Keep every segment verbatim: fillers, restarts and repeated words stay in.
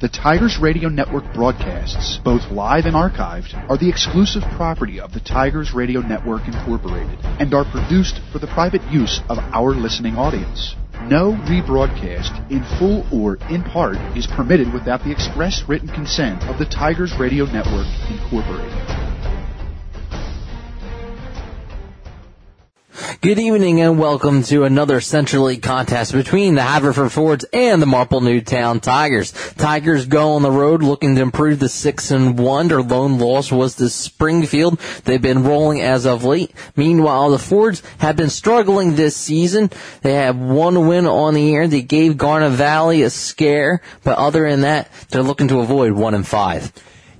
The Tigers Radio Network broadcasts, both live and archived, are the exclusive property of the Tigers Radio Network Incorporated and are produced for the private use of our listening audience. No rebroadcast, in full or in part, is permitted without the express written consent of the Tigers Radio Network Incorporated. Good evening and welcome to another Central League contest between the Haverford Fords and the Marple Newtown Tigers. Tigers go on the road looking to improve to six and one. Their lone loss was to Springfield. They've been rolling as of late. Meanwhile, the Fords have been struggling this season. They have one win on the year. They gave Garnet Valley a scare, but other than that, they're looking to avoid one and five.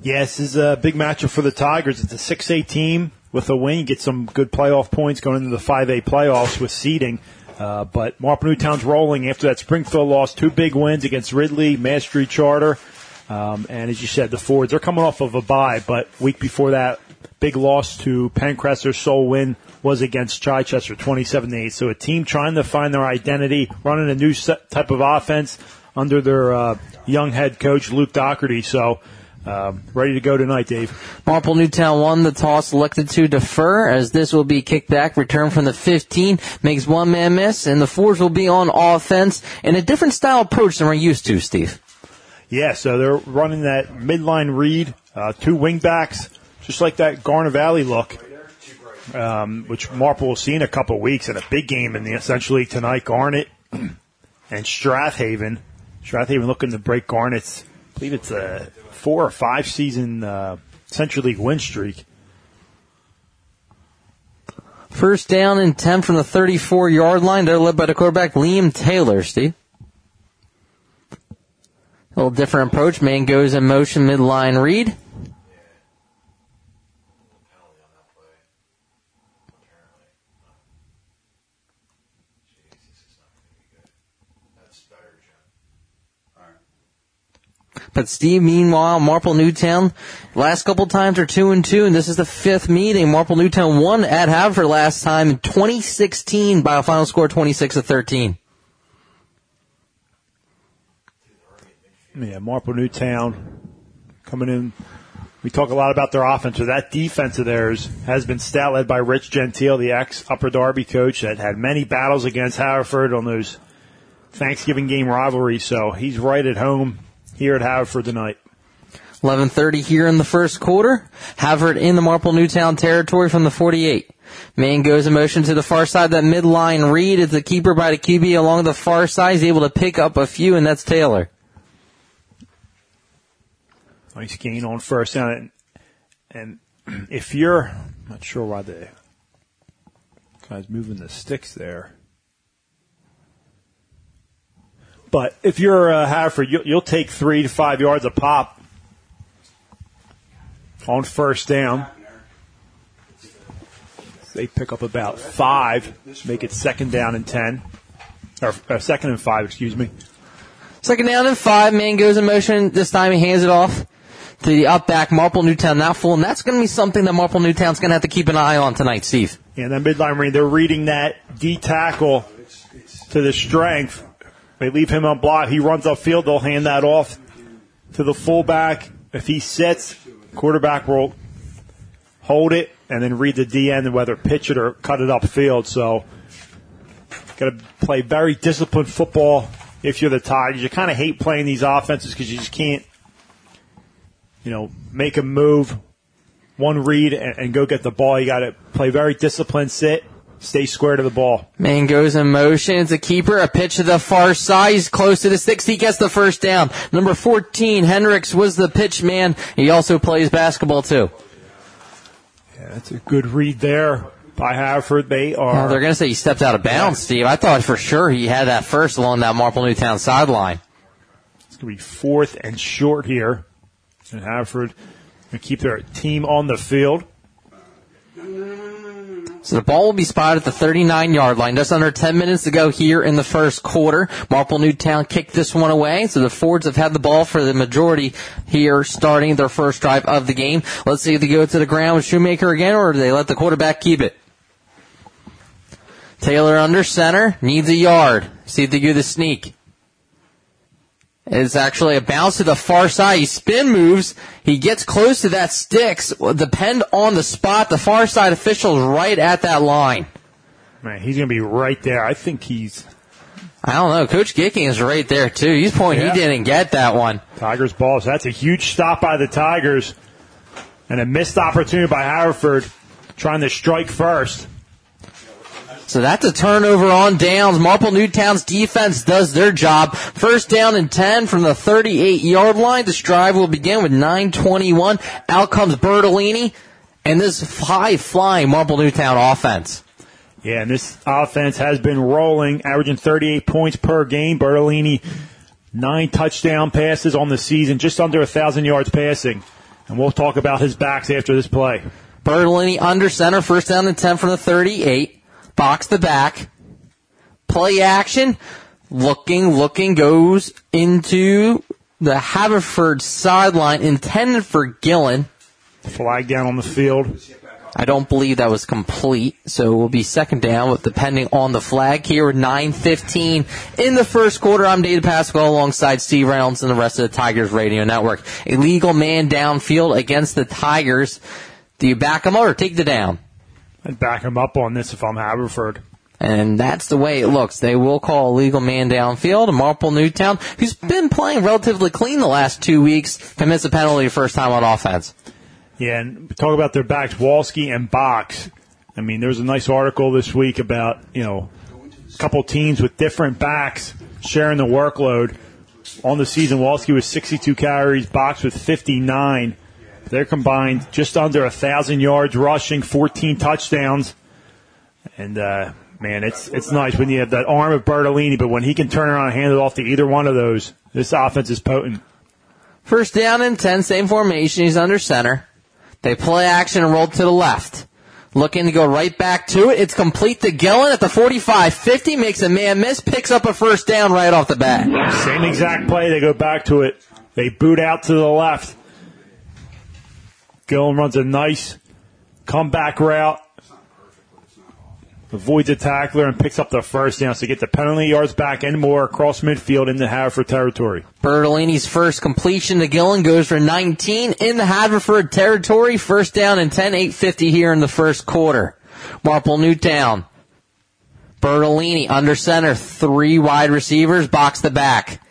Yes, this is a big matchup for the Tigers. It's a six A team. With a win, you get some good playoff points going into the five A playoffs with seeding. Uh, but Marple Newtown's rolling after that Springfield loss. Two big wins against Ridley, Mastery Charter. Um, and as you said, the Fords, they're coming off of a bye. But week before that, big loss to Pencrest. Their sole win was against Chichester, twenty-seven to eight. So a team trying to find their identity, running a new type of offense under their uh, young head coach, Luke Doherty. So... Um, ready to go tonight, Dave. Marple Newtown won the toss, elected to defer, as this will be kicked back. Return from the fifteen, makes one man miss, and the Fords will be on offense in a different style approach than we're used to, Steve. Yeah, so they're running that midline read, uh, two wingbacks, just like that Garner Valley look, um, which Marple will see in a couple of weeks in a big game in the essentially tonight. Garnet and Strath Haven. Strath Haven looking to break Garnet's, I believe it's a four or five season uh, Central League win streak. First down and ten from the thirty-four-yard line. They're led by the quarterback, Liam Taylor, Steve. A little different approach. Man goes in motion, midline read. But, Steve, meanwhile, Marple Newtown, last couple times are two and two, and this is the fifth meeting. Marple Newtown won at Haverford last time in twenty sixteen by a final score twenty-six to thirteen. Yeah, Marple Newtown coming in. We talk a lot about their offense, but that defense of theirs has been stout, led by Rich Gentile, the ex-Upper Darby coach that had many battles against Haverford on those Thanksgiving game rivalries, so he's right at home here at Haverford tonight. eleven thirty here in the first quarter. Haverford in the Marple Newtown territory from the forty-eight. Man goes in motion to the far side. That midline read is the keeper by the Q B along the far side. He's able to pick up a few, and that's Taylor. Nice gain on first down. And, and if you're, I'm not sure why the guy's moving the sticks there. But if you're uh, Haverford, you'll, you'll take three to five yards a pop on first down. They pick up about five, make it second down and ten, or, or second and five, excuse me. Second down and five, man goes in motion. This time he hands it off to the up back, Marple Newtown now full, and that's going to be something that Marple Newtown's going to have to keep an eye on tonight, Steve. Yeah, and that midline read, they're reading that D tackle to the strength. They leave him on block. He runs upfield. They'll hand that off to the fullback. If he sits, quarterback will hold it and then read the D end and whether pitch it or cut it upfield. So, got to play very disciplined football if you're the Tigers. You kind of hate playing these offenses because you just can't, you know, make a move, one read, and, and go get the ball. You got to play very disciplined, sit. Stay square to the ball. Man goes in motion. It's a keeper. A pitch to the far side. He's close to the six. He gets the first down. Number fourteen, Heinrich, was the pitch man. He also plays basketball, too. Yeah, that's a good read there by Haverford. They are. Oh, they're going to say he stepped out of bounds, Steve. I thought for sure he had that first along that Marple Newtown sideline. It's going to be fourth and short here. And Haverford going to keep their team on the field. So the ball will be spotted at the thirty-nine-yard line. Just under ten minutes to go here in the first quarter. Marple Newtown kicked this one away, so the Fords have had the ball for the majority here starting their first drive of the game. Let's see if they go to the ground with Shoemaker again, or do they let the quarterback keep it? Taylor under center, needs a yard. See if they do the sneak. It's actually a bounce to the far side. He spin moves. He gets close to that sticks. Depend on the spot. The far side official's right at that line. Man, he's going to be right there. I think he's... I don't know. Coach Gicking is right there, too. He's pointing yeah. He didn't get that one. Tigers ball. So that's a huge stop by the Tigers. And a missed opportunity by Haverford trying to strike first. So that's a turnover on downs. Marple Newtown's defense does their job. First down and ten from the thirty-eight-yard line. This drive will begin with nine twenty-one. Out comes Bertolini and this high-flying Marple Newtown offense. Yeah, and this offense has been rolling, averaging thirty-eight points per game. Bertolini, nine touchdown passes on the season, just under one thousand yards passing. And we'll talk about his backs after this play. Bertolini under center, first down and ten from the thirty-eight. Box the back, play action, looking, looking, goes into the Haverford sideline, intended for Gillen. Flag down on the field. I don't believe that was complete, so we'll be second down, with, depending on the flag here, with nine fifteen in the first quarter. I'm David Pascal alongside Steve Reynolds and the rest of the Tigers Radio Network. A legal man downfield against the Tigers. Do you back him up or take the down? I'd back him up on this if I'm Haverford. And that's the way it looks. They will call a legal man downfield. Marple Newtown, who's been playing relatively clean the last two weeks, commits a penalty first time on offense. Yeah, and talk about their backs, Walski and Box. I mean, there was a nice article this week about, you know, a couple teams with different backs sharing the workload. On the season, Walski with sixty-two carries, Box with fifty-nine. They're combined just under one thousand yards rushing, fourteen touchdowns. And, uh, man, it's it's nice when you have that arm of Bertolini, but when he can turn around and hand it off to either one of those, this offense is potent. First down and ten, same formation. He's under center. They play action and roll to the left. Looking to go right back to it. It's complete to Gillen at the forty-five fifty. Makes a man miss, picks up a first down right off the bat. Same exact play. They go back to it. They boot out to the left. Gillen runs a nice comeback route, avoids a tackler, and picks up the first down. So get the penalty yards back and more across midfield into Haverford territory. Bertolini's first completion to Gillen goes for nineteen in the Haverford territory. First down and ten, eight fifty here in the first quarter. Marple Newtown. Bertolini under center, three wide receivers, box the back.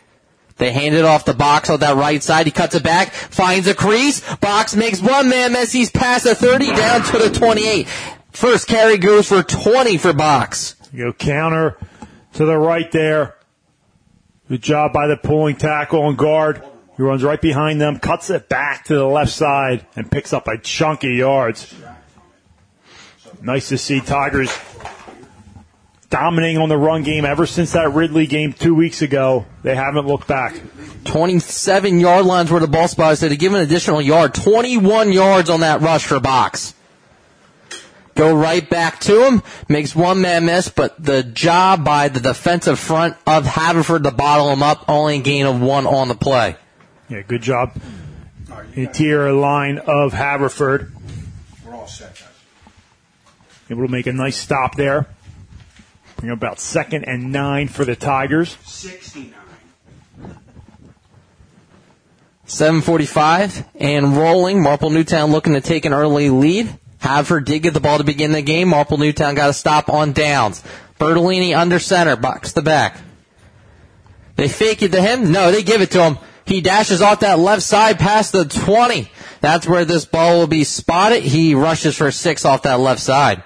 They hand it off the Box on that right side. He cuts it back, finds a crease. Box makes one man miss. He's past the thirty, down to the twenty-eight. First carry goes for twenty for Box. You go counter to the right there. Good job by the pulling tackle and guard. He runs right behind them, cuts it back to the left side, and picks up a chunk of yards. Nice to see Tigers dominating on the run game ever since that Ridley game two weeks ago. They haven't looked back. twenty-seven yard lines were the ball spots. They give an additional yard. twenty-one yards on that rush for Box. Go right back to him. Makes one man miss, but the job by the defensive front of Haverford to bottle him up. Only gain of one on the play. Yeah, good job. Interior line of Haverford. We're all set, guys. Able to make a nice stop there. Bring about second and nine for the Tigers. sixty-nine. seven forty-five and rolling. Marple Newtown looking to take an early lead. Haverford did get the ball to begin the game. Marple Newtown got a stop on downs. Bertolini under center. Box the back. They fake it to him. No, they give it to him. He dashes off that left side past the twenty. That's where this ball will be spotted. He rushes for six off that left side.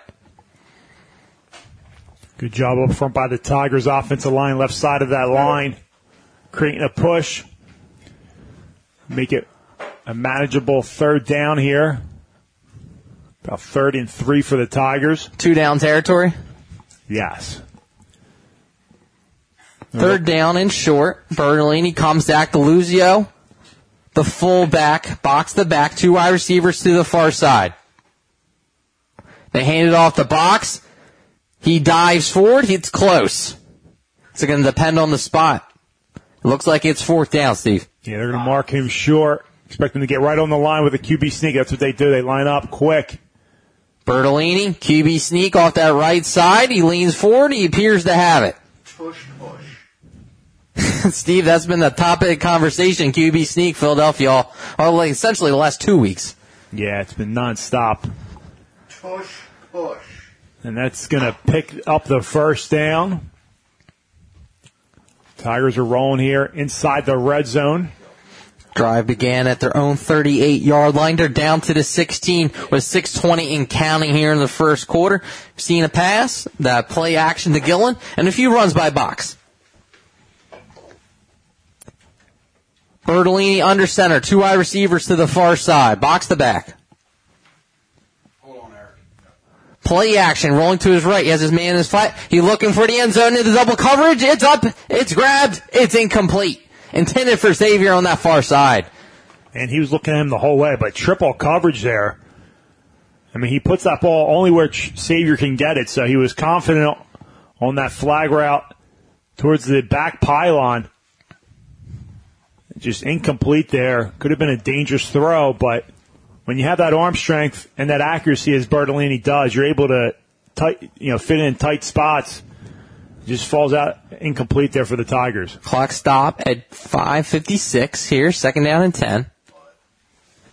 Good job up front by the Tigers offensive line, left side of that line, creating a push. Make it a manageable third down here. About third and three for the Tigers. Two down territory? Yes. Third down and short. Bertolini comes back to Deluzio. The fullback, Box the back, two wide receivers to the far side. They hand it off the Box. He dives forward. It's close. It's going to depend on the spot. It looks like it's fourth down, Steve. Yeah, they're going to mark him short. Expect him to get right on the line with a Q B sneak. That's what they do. They line up quick. Bertolini, Q B sneak off that right side. He leans forward. He appears to have it. Push, push. Steve, that's been the topic of conversation. Q B sneak, Philadelphia, all, all like essentially the last two weeks. Yeah, it's been nonstop. Push, push. And that's going to pick up the first down. Tigers are rolling here inside the red zone. Drive began at their own thirty-eight-yard line. They're down to the sixteen with six twenty and counting here in the first quarter. Seeing a pass, that play action to Gillen, and a few runs by Box. Bertolini under center, two wide receivers to the far side. Box to back. Hold on, Eric. Play action, rolling to his right. He has his man in his flat. He's looking for the end zone into double coverage. It's up. It's grabbed. It's incomplete. Intended for Xavier on that far side. And he was looking at him the whole way, but triple coverage there. I mean, he puts that ball only where Xavier can get it, so he was confident on that flag route towards the back pylon. Just incomplete there. Could have been a dangerous throw, but when you have that arm strength and that accuracy as Bertolini does, you're able to tight, you know, fit in tight spots. Just falls out incomplete there for the Tigers. Clock stop at five fifty-six here, second down and ten.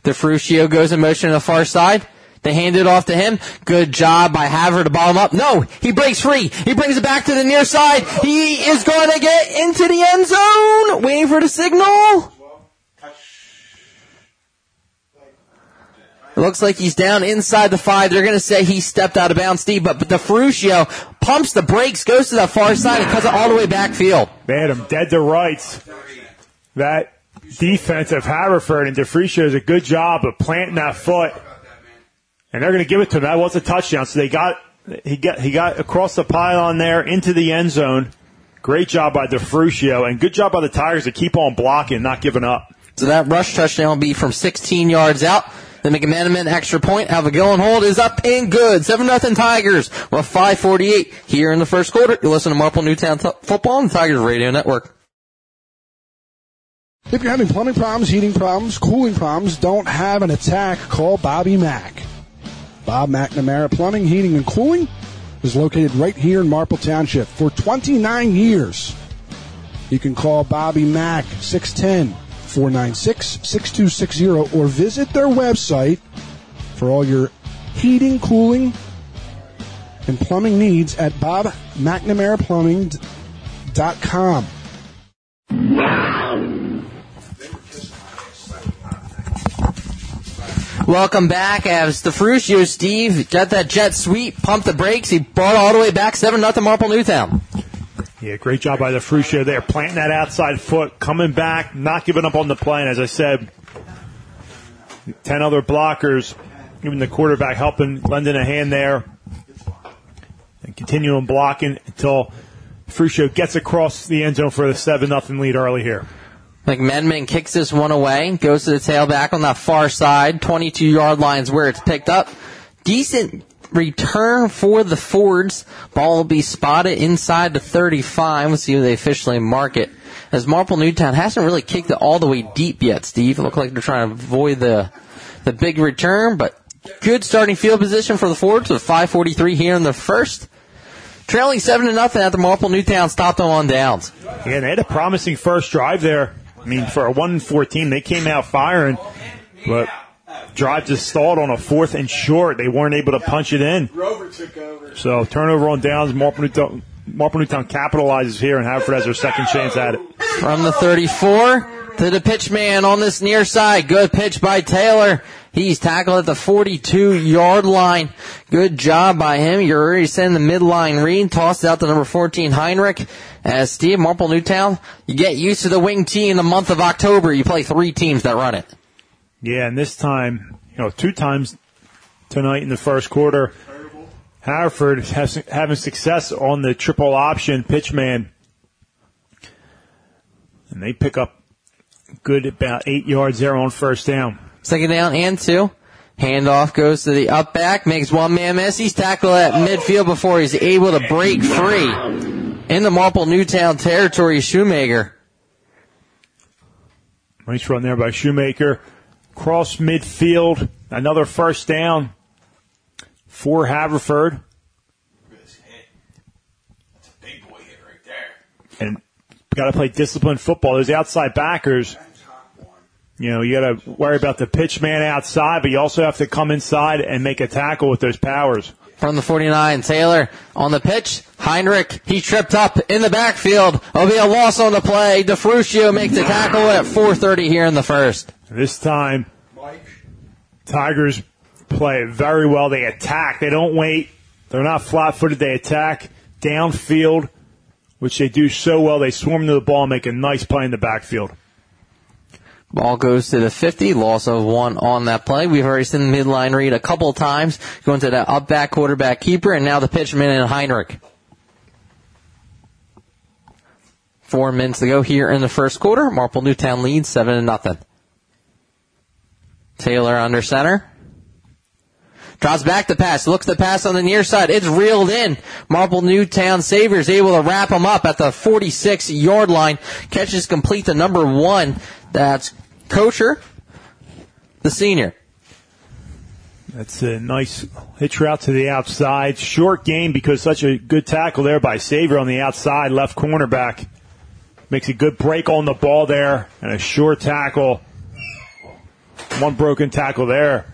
DeFruccio goes in motion to the far side. They hand it off to him. Good job by Haverford to bottom up. No, he breaks free. He brings it back to the near side. He is going to get into the end zone. Waiting for the signal. It looks like he's down inside the five. They're going to say he stepped out of bounds, Steve, but, but DeFruccio pumps the brakes, goes to the far side, and cuts it all the way backfield. They had him dead to rights. That defense of Haverford, and DeFruccio does a good job of planting that foot. And they're going to give it to him. That was a touchdown. So they got he got he got across the pylon there into the end zone. Great job by DeFruccio, and good job by the Tigers to keep on blocking, not giving up. So that rush touchdown will be from sixteen yards out. The McMenamin extra point, have a Gillen hold is up and good. seven nothing Tigers with five forty-eight here in the first quarter. You listen to Marple Newtown t- Football on the Tigers Radio Network. If you're having plumbing problems, heating problems, cooling problems, don't have an attack, call Bobby Mack. Bob McNamara Plumbing, Heating, and Cooling is located right here in Marple Township for twenty-nine years. You can call Bobby Mack, six one zero, four nine six, six two six zero, or visit their website for all your heating, cooling, and plumbing needs at bob mcnamara plumbing dot com. Welcome back as DeFruccio, Steve, got that jet sweep, pumped the brakes, he brought it all the way back, seven nothing Marple Newtown. Yeah, great job by DeFruccio there, planting that outside foot, coming back, not giving up on the play. And as I said, ten other blockers, even the quarterback helping, lending a hand there, and continuing blocking until DeFruccio gets across the end zone for the seven nothing lead early here. McMenamin kicks this one away, goes to the tailback on that far side, twenty-two-yard line is where it's picked up. Decent return for the Fords. Ball will be spotted inside the thirty-five. Let's see who they officially mark it. As Marple Newtown hasn't really kicked it all the way deep yet, Steve. It looks like they're trying to avoid the the big return, but good starting field position for the Fords with five forty-three here in the first. Trailing seven to nothing after Marple Newtown stopped them on downs. Yeah, they had a promising first drive there. I mean, for a one and four team, they came out firing, but drive just stalled on a fourth and short. They weren't able to punch it in. So turnover on downs. Marple Newtown, Marple Newtown capitalizes here, and Haverford has their second chance at it. From the thirty-four to the pitch man on this near side. Good pitch by Taylor. He's tackled at the forty-two-yard line. Good job by him. You're already sending the midline read. Tossed out to number fourteen, Heinrich. As Steve, Marple Newtown, you get used to the wing tee in the month of October. You play three teams that run it. Yeah, and this time, you know, two times tonight in the first quarter, Haverford has, having success on the triple option pitch man. And they pick up good about eight yards there on first down. Second down and two. Handoff goes to the up back, makes one man miss. He's tackled at midfield before he's able to break free. In the Marple Newtown territory, Shoemaker. Nice run there by Shoemaker. Cross midfield, another first down for Haverford. Look at this hit. That's a big boy hit right there. And got to play disciplined football. Those outside backers, you know, you got to worry about the pitch man outside, but you also have to come inside and make a tackle with those powers. From the forty-nine, Taylor on the pitch. Heinrich, he tripped up in the backfield. It'll be a loss on the play. DeFruccio makes the tackle at four thirty here in the first. This time, Mike. Tigers play very well. They attack. They don't wait. They're not flat-footed. They attack downfield, which they do so well. They swarm to the ball and make a nice play in the backfield. Ball goes to the fifty, loss of one on that play. We've already seen the midline read a couple of times, going to the up-back quarterback keeper, and now the pitchman and Heinrich. Four minutes to go here in the first quarter. Marple Newtown leads seven to nothing. Taylor under center. Drops back the pass, looks the pass on the near side. It's reeled in. Marple Newtown Xavier is able to wrap him up at the forty-six-yard line. Catches complete to number one. That's Kocher, the senior. That's a nice hitch route to the outside. Short game because such a good tackle there by Xavier on the outside left cornerback. Makes a good break on the ball there and a short tackle. One broken tackle there.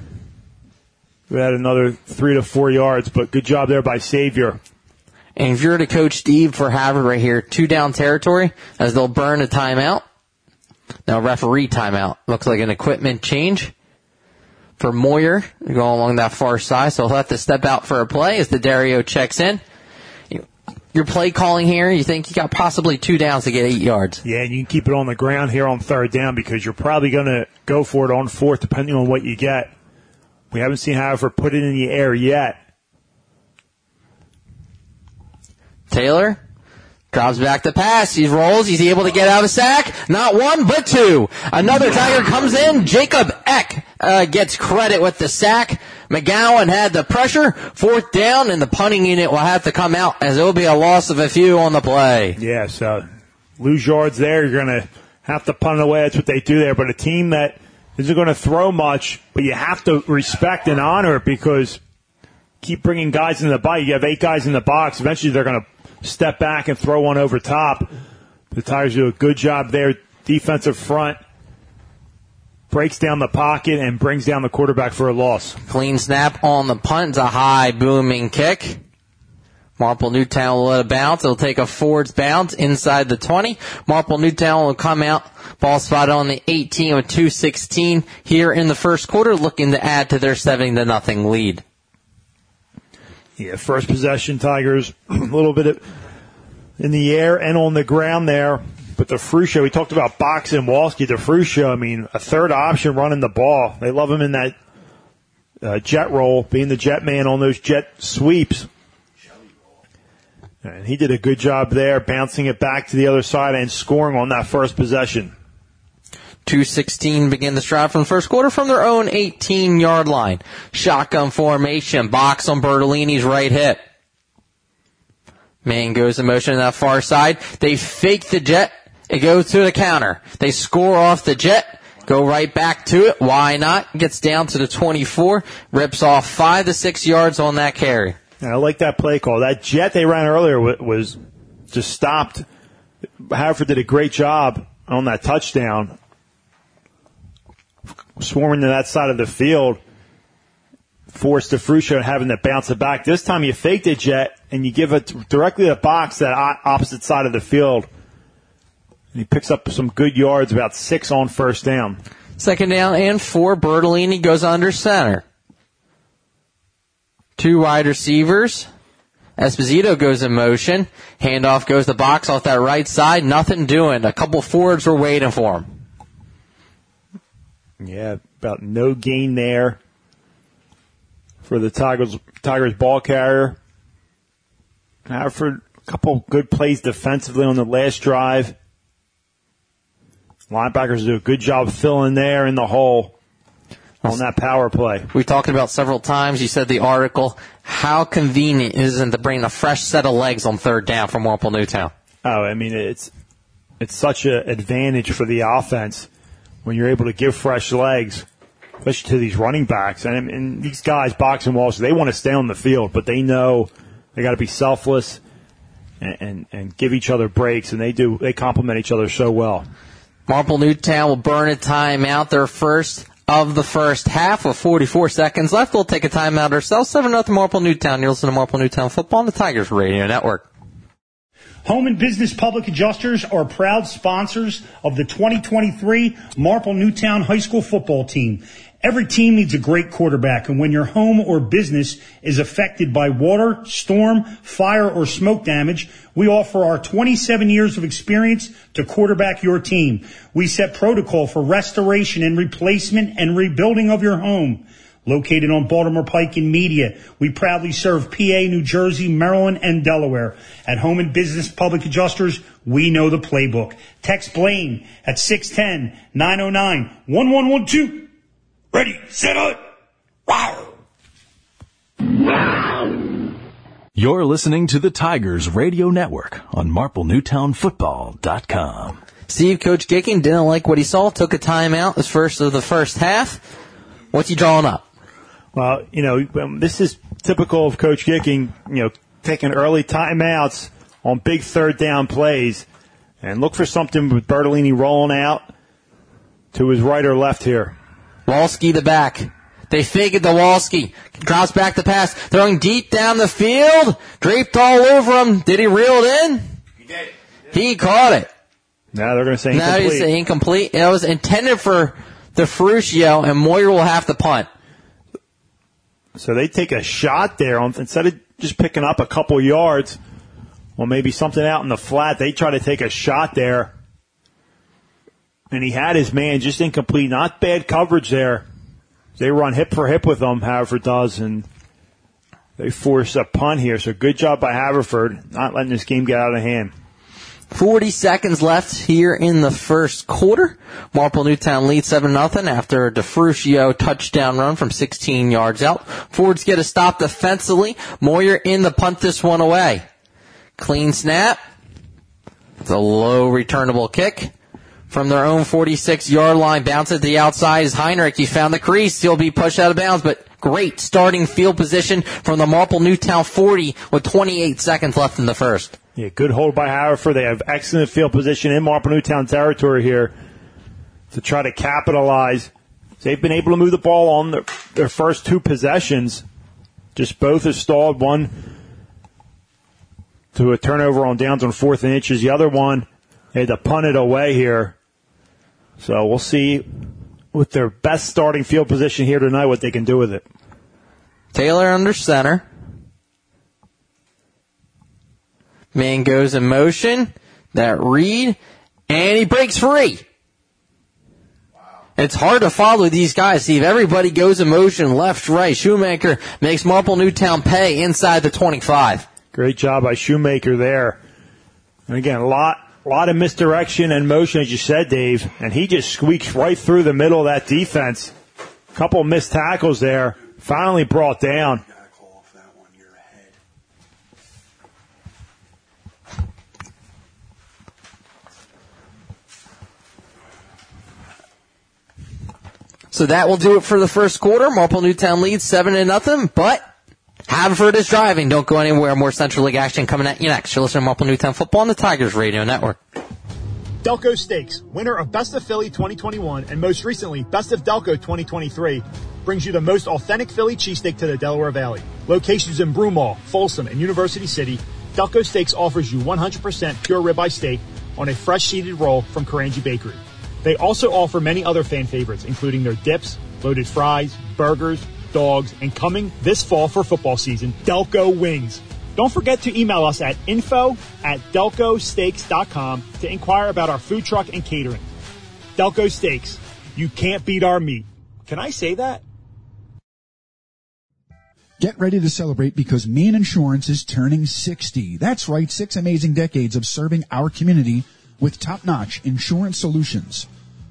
We had another three to four yards, but good job there by Xavier. And if you're the coach, Steve, for Haverford right here, two down territory as they'll burn a timeout. Now referee timeout. Looks like an equipment change for Moyer going along that far side, so he'll have to step out for a play as D'Addario checks in. Your play calling here, you think you got possibly two downs to get eight yards. Yeah, and you can keep it on the ground here on third down because you're probably going to go for it on fourth depending on what you get. We haven't seen Haverford put it in the air yet. Taylor drops back the pass. He rolls. He's able to get out of the sack. Not one, but two. Another Tiger comes in. Jacob Eck uh, gets credit with the sack. McGowan had the pressure. Fourth down, and the punting unit will have to come out as it will be a loss of a few on the play. Yeah, so lose yards there. You're going to have to punt away. That's what they do there. But a team that isn't going to throw much, but you have to respect and honor it because keep bringing guys in the box. You have eight guys in the box. Eventually they're going to step back and throw one over top. The Tigers do a good job there. Defensive front breaks down the pocket and brings down the quarterback for a loss. Clean snap on the punt. It's a high booming kick. Marple Newtown will let it bounce. It'll take a Fords bounce inside the twenty. Marple Newtown will come out. Ball spotted on the eighteen with two sixteen here in the first quarter, looking to add to their seven to nothing lead. Yeah, first possession, Tigers, a little bit of in the air and on the ground there. But DeFruccio, we talked about Box and Walski. DeFruccio, I mean, a third option running the ball. They love him in that uh, jet roll, being the jet man on those jet sweeps. And he did a good job there, bouncing it back to the other side and scoring on that first possession. two sixteen begin the drive from the first quarter from their own eighteen-yard line. Shotgun formation, Box on Bertolini's right hip. Man goes in motion to that far side. They fake the jet. It goes to the counter. They score off the jet. Go right back to it. Why not? Gets down to the twenty-four. Rips off five to six yards on that carry. And I like that play call. That jet they ran earlier was just stopped. Haverford did a great job on that touchdown, swarming to that side of the field, forced DeFruccio and having to bounce it back. This time you fake the jet and you give it directly to Box, that opposite side of the field. And he picks up some good yards, about six on first down. Second down and four. Bertolini goes under center. Two wide receivers. Esposito goes in motion. Handoff goes to Box off that right side. Nothing doing. A couple forwards were waiting for him. Yeah, about no gain there for the Tigers, Tigers ball carrier. Haverford, a couple good plays defensively on the last drive. Linebackers do a good job filling there in the hole. On that power play. We talked about several times. You said the article, how convenient isn't to bring a fresh set of legs on third down from Marple Newtown? Oh, I mean, it's it's such an advantage for the offense when you're able to give fresh legs. especially to these running backs. And, and these guys, Box and Walsh, they want to stay on the field, but they know they got to be selfless and, and, and give each other breaks, and they do. They complement each other so well. Marple Newtown will burn a timeout, their first of the first half with forty-four seconds left. We'll take a timeout ourselves. seven nothing Marple Newtown. You're listening to Marple Newtown Football on the Tigers Radio Network. Home and Business Public Adjusters are proud sponsors of the twenty twenty-three Marple Newtown High School football team. Every team needs a great quarterback, and when your home or business is affected by water, storm, fire, or smoke damage, we offer our twenty-seven years of experience to quarterback your team. We set protocol for restoration and replacement and rebuilding of your home. Located on Baltimore Pike in Media, we proudly serve P A, New Jersey, Maryland, and Delaware. At Home and Business Public Adjusters, we know the playbook. Text Blaine at six one zero, nine zero nine, one one one two. Ready, set, up. Wow. You're listening to the Tigers Radio Network on marple newtown football dot com. Steve, Coach Gicking didn't like what he saw, took a timeout his first of the first half. What's he drawing up? Well, you know, um, this is typical of Coach Gicking, you know, taking early timeouts on big third down plays. And look for something with Bertolini rolling out to his right or left here. Walski the back. They fake it to Walski. Drops back the pass. Throwing deep down the field. Draped all over him. Did he reel it in? He did. He caught it. Now they're going to say incomplete. Now they're going to say incomplete. It was intended for DeFruccio, and Moyer will have to punt. So they take a shot there. On, instead of just picking up a couple yards or maybe something out in the flat, they try to take a shot there. And he had his man just incomplete. Not bad coverage there. They run hip for hip with them, Haverford does, and they force a punt here. So good job by Haverford, not letting this game get out of hand. forty seconds left here in the first quarter. Marple Newtown leads seven nothing after a DeFruccio touchdown run from sixteen yards out. Fords get a stop defensively. Moyer in the punt this one away. Clean snap. It's a low returnable kick from their own forty-six-yard line. Bounce at the outside is Heinrich. He found the crease. He'll be pushed out of bounds, but great starting field position from the Marple Newtown forty with twenty-eight seconds left in the first. Yeah, good hold by Haverford. They have excellent field position in Marple Newtown territory here to try to capitalize. They've been able to move the ball on their, their first two possessions. Just both have stalled. One to a turnover on downs on fourth and inches. The other one, they had to punt it away here. So we'll see with their best starting field position here tonight what they can do with it. Taylor under center. Man goes in motion, that read, and he breaks free. Wow. It's hard to follow these guys, Steve. Everybody goes in motion, left, right. Shoemaker makes Marple Newtown pay inside the twenty-five. Great job by Shoemaker there. And again, a lot, a lot of misdirection and motion, as you said, Dave. And he just squeaks right through the middle of that defense. A couple missed tackles there. Finally brought down. So that will do it for the first quarter. Marple Newtown leads seven to nothing, but Haverford is driving. Don't go anywhere. More Central League action coming at you next. You're listening to Marple Newtown Football on the Tigers Radio Network. Delco Steaks, winner of Best of Philly twenty twenty-one and most recently Best of Delco twenty twenty-three, brings you the most authentic Philly cheesesteak to the Delaware Valley. Locations in Broomall, Folsom, and University City, Delco Steaks offers you one hundred percent pure ribeye steak on a fresh seated roll from Carangi Bakery. They also offer many other fan favorites, including their dips, loaded fries, burgers, dogs, and coming this fall for football season, Delco Wings. Don't forget to email us at info at delco steaks dot com to inquire about our food truck and catering. Delco Steaks, you can't beat our meat. Can I say that? Get ready to celebrate because Meehan Insurance is turning sixty. That's right, six amazing decades of serving our community with top-notch insurance solutions.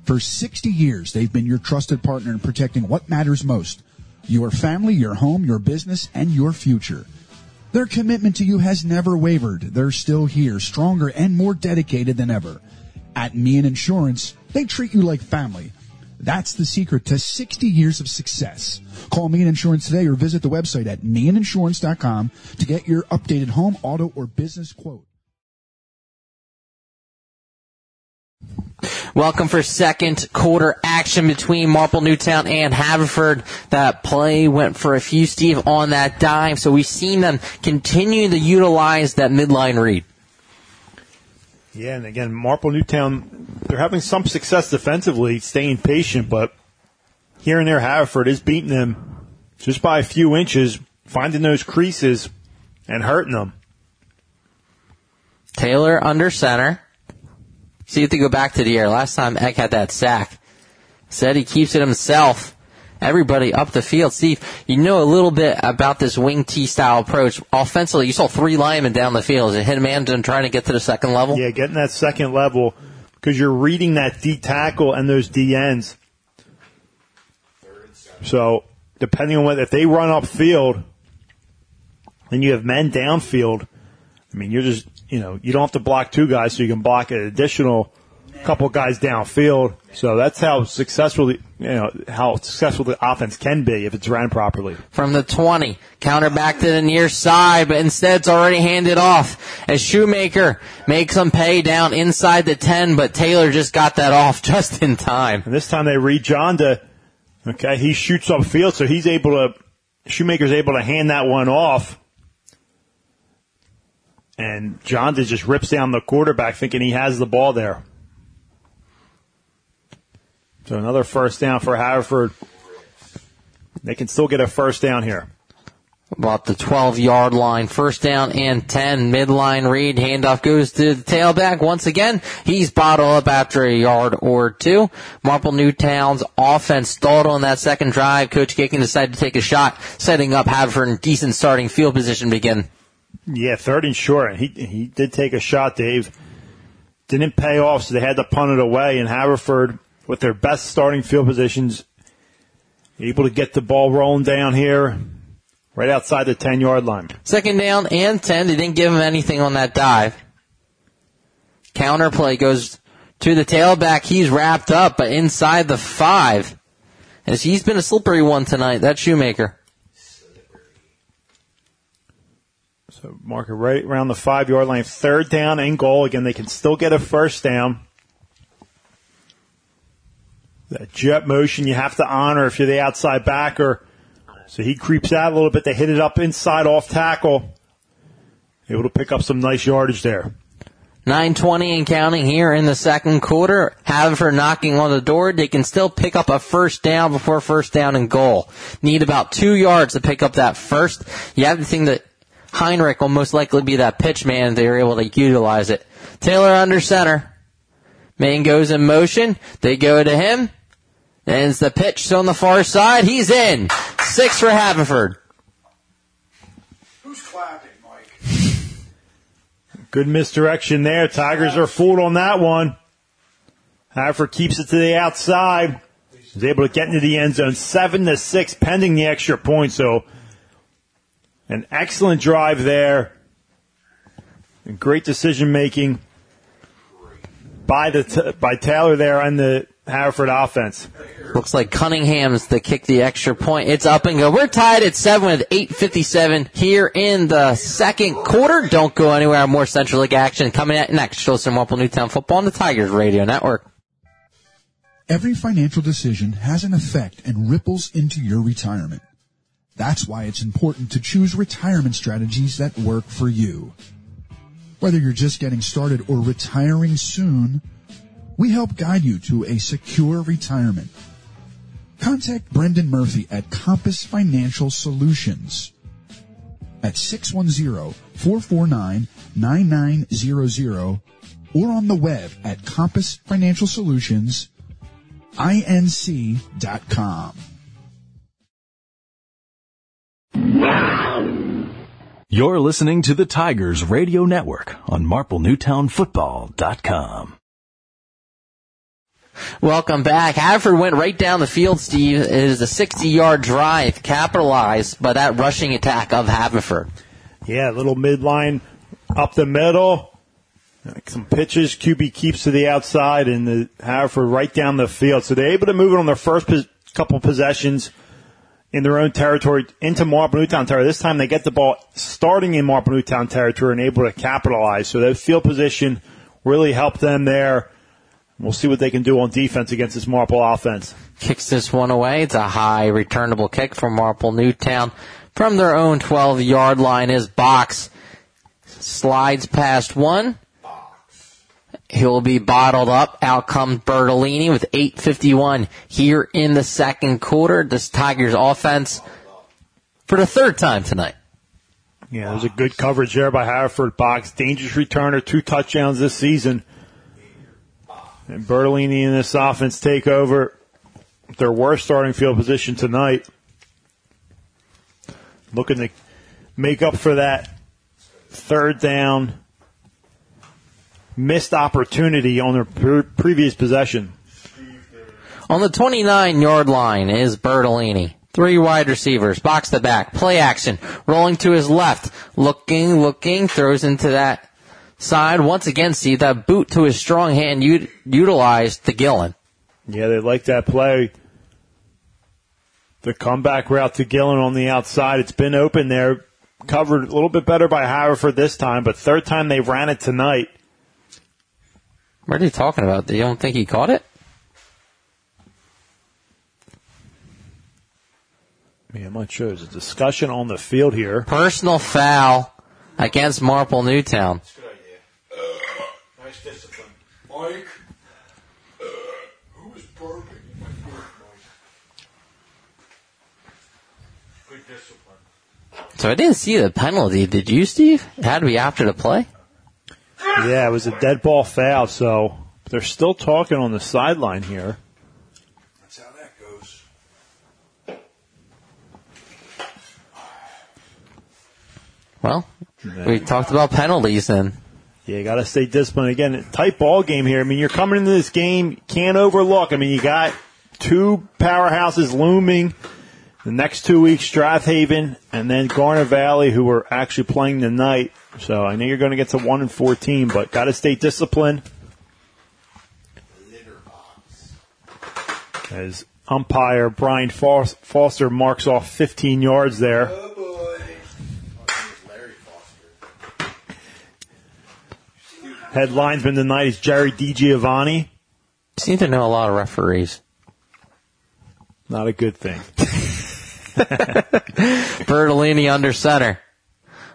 For sixty years, they've been your trusted partner in protecting what matters most, your family, your home, your business, and your future. Their commitment to you has never wavered. They're still here, stronger and more dedicated than ever. At Meehan Insurance, they treat you like family. That's the secret to sixty years of success. Call Meehan Insurance today or visit the website at meehan insurance dot com to get your updated home, auto, or business quote. Welcome for second quarter action between Marple Newtown and Haverford. That play went for a few, Steve, on that dive. So we've seen them continue to utilize that midline read. Yeah, and again, Marple Newtown, they're having some success defensively, staying patient, but here and there Haverford is beating them just by a few inches, finding those creases and hurting them. Taylor under center. So you have to go back to the air. Last time Eck had that sack. Said he keeps it himself. Everybody up the field. Steve, you know a little bit about this wing T-style approach. Offensively, you saw three linemen down the field. Is it hit man trying to get to the second level? Yeah, getting that second level because you're reading that D-tackle and those D-ends. So depending on what, if they run upfield and you have men downfield, I mean, you're just... You know, you don't have to block two guys, so you can block an additional couple guys downfield. So that's how successful, you know, how successful the offense can be if it's ran properly. From the twenty, counter back to the near side, but instead it's already handed off as Shoemaker makes them pay down inside the ten, but Taylor just got that off just in time. And this time they read John to, okay, he shoots upfield, so he's able to, Shoemaker's able to hand that one off. And John just rips down the quarterback thinking he has the ball there. So another first down for Haverford. They can still get a first down here. About the twelve-yard line. First down and ten. Midline read. Handoff goes to the tailback. Once again, he's bottled up after a yard or two. Marple Newtown's offense stalled on that second drive. Coach Gicking decided to take a shot, setting up Haverford in decent starting field position to begin. Yeah, third and short. He he did take a shot, Dave. Didn't pay off, so they had to punt it away. And Haverford, with their best starting field positions, able to get the ball rolling down here right outside the ten-yard line. Second down and ten. They didn't give him anything on that dive. Counter play goes to the tailback. He's wrapped up, but inside the five. As he's been a slippery one tonight, that Shoemaker. So mark it right around the five-yard line. Third down and goal. Again, they can still get a first down. That jet motion you have to honor if you're the outside backer. So he creeps out a little bit. They hit it up inside off tackle. Able to pick up some nice yardage there. nine twenty and counting here in the second quarter. Haverford knocking on the door. They can still pick up a first down before first down and goal. Need about two yards to pick up that first. You have to think that Heinrich will most likely be that pitch man if they are able to utilize it. Taylor under center. Main goes in motion. They go to him. And it's the pitch on the far side. He's in. Six for Haverford. Who's clapping, Mike? Good misdirection there. Tigers are fooled on that one. Haverford keeps it to the outside. He's able to get into the end zone. Seven to six pending the extra point, so... An excellent drive there. And great decision-making by the t- by Taylor there on the Haverford offense. Looks like Cunningham's the kick the extra point. It's up and go. We're tied at seven with eight fifty-seven here in the second quarter. Don't go anywhere. More Central League action coming at next. Show some Marple Newtown football on the Tigers Radio Network. Every financial decision has an effect and ripples into your retirement. That's why it's important to choose retirement strategies that work for you. Whether you're just getting started or retiring soon, we help guide you to a secure retirement. Contact Brendan Murphy at Compass Financial Solutions at six one zero, four four nine, nine nine zero zero or on the web at compass financial solutions inc dot com. You're listening to the Tigers Radio Network on marple newtown football dot com. Welcome back. Haverford went right down the field, Steve. It is a sixty-yard drive capitalized by that rushing attack of Haverford. Yeah, little midline up the middle. Some pitches, Q B keeps to the outside, and the Haverford right down the field. So they're able to move it on their first pos- couple possessions in their own territory into Marple Newtown territory. This time they get the ball starting in Marple Newtown territory and able to capitalize. So their field position really helped them there. We'll see what they can do on defense against this Marple offense. Kicks this one away. It's a high returnable kick from Marple Newtown. From their own twelve-yard line, his Box slides past one. He'll be bottled up. Out comes Bertolini with eight fifty-one here in the second quarter. This Tigers offense for the third time tonight. Yeah, there's a good coverage there by Haverford Box. Dangerous returner, two touchdowns this season. And Bertolini and this offense take over their worst starting field position tonight. Looking to make up for that third down missed opportunity on their pre- previous possession. On the twenty-nine-yard line is Bertolini. Three wide receivers, Box to back, play action, rolling to his left, looking, looking, throws into that side. Once again, see that boot to his strong hand u- utilized to Gillen. Yeah, they like that play. The comeback route to Gillen on the outside. It's been open there, covered a little bit better by Haverford this time, but third time they ran it tonight. What are you talking about? You don't think he caught it? Yeah, I'm not sure. There's a discussion on the field here. Personal foul against Marple Newtown. That's a good idea. Uh, nice discipline. Mike, uh, who was burping in my throat, Mike? Good discipline. So I didn't see the penalty. Did you, Steve? It had to be after the play. Yeah, it was a dead ball foul, so they're still talking on the sideline here. That's how that goes. Well, yeah. We talked about penalties then. Yeah, you got to stay disciplined. Again, tight ball game here. I mean, you're coming into this game, can't overlook. I mean, you got two powerhouses looming the next two weeks, Strath Haven and then Garnet Valley, who are actually playing tonight. So I know you're going to get to one and fourteen, but got to stay disciplined. As umpire Brian Foster marks off fifteen yards there. Oh boy! Headlinesman tonight is Jerry DiGiovanni. Seem to know a lot of referees. Not a good thing. Bertolini under center.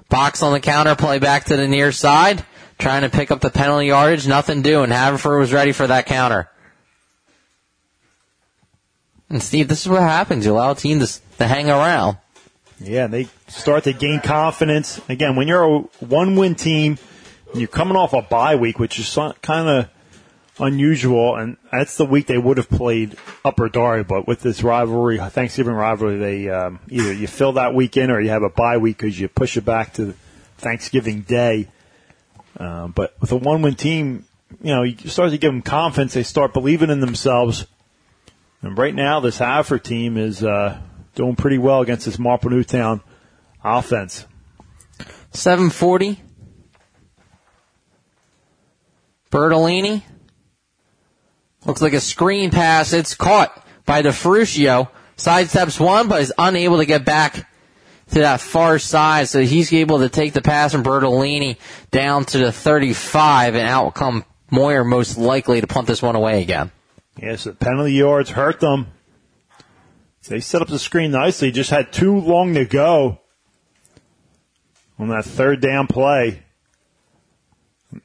Box on the counter, play back to the near side, trying to pick up the penalty yardage, nothing doing. Haverford was ready for that counter. And, Steve, this is what happens. You allow a team to, to hang around. Yeah, they start to gain confidence. Again, when you're a one-win team, you're coming off a bye week, which is kind of unusual, and that's the week they would have played Upper Darby, but with this rivalry, Thanksgiving rivalry, they um, either you fill that week in or you have a bye week because you push it back to Thanksgiving Day. Uh, but with a one-win team, you know, you start to give them confidence. They start believing in themselves. And right now, this Haverford team is uh, doing pretty well against this Marple Newtown offense. seven forty. Bertolini. Looks like a screen pass. It's caught by DeFruccio. Sidesteps one, but is unable to get back to that far side. So he's able to take the pass from Bertolini down to the thirty-five, and out will come Moyer most likely to punt this one away again. Yes, the penalty yards hurt them. They set up the screen nicely. Just had too long to go on that third down play.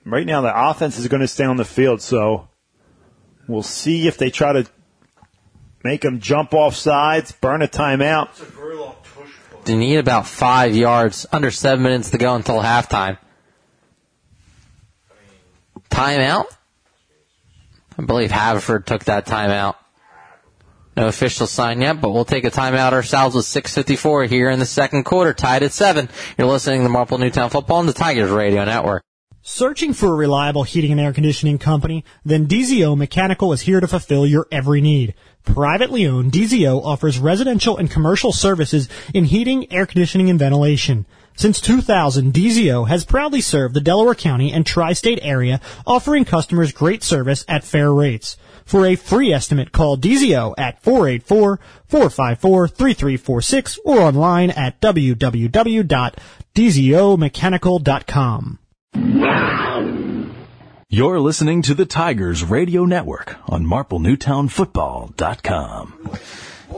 Right now, the offense is going to stay on the field, so we'll see if they try to make them jump off sides, burn a timeout. They need about five yards, under seven minutes to go until halftime. Timeout? I believe Haverford took that timeout. No official sign yet, but we'll take a timeout ourselves with six fifty-four here in the second quarter, tied at seven. You're listening to Marple Newtown Football on the Tigers Radio Network. Searching for a reliable heating and air conditioning company? Then D Z O Mechanical is here to fulfill your every need. Privately owned, D Z O offers residential and commercial services in heating, air conditioning, and ventilation. Since two thousand, D Z O has proudly served the Delaware County and Tri-State area, offering customers great service at fair rates. For a free estimate, call D Z O at four eight four, four five four, three three four six or online at w w w dot d z o mechanical dot com. You're listening to the Tigers Radio Network on marple newtown football dot com.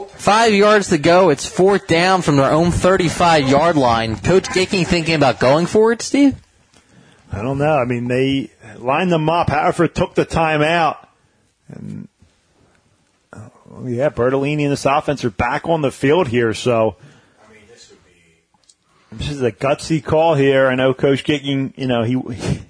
Five yards to go. It's fourth down from their own thirty-five-yard line. Coach Gicking thinking about going for it, Steve? I don't know. I mean, they lined them up. Haverford took the timeout. And, oh, yeah, Bertolini and this offense are back on the field here, so I mean, this would be... This is a gutsy call here. I know Coach Gicking, you know, he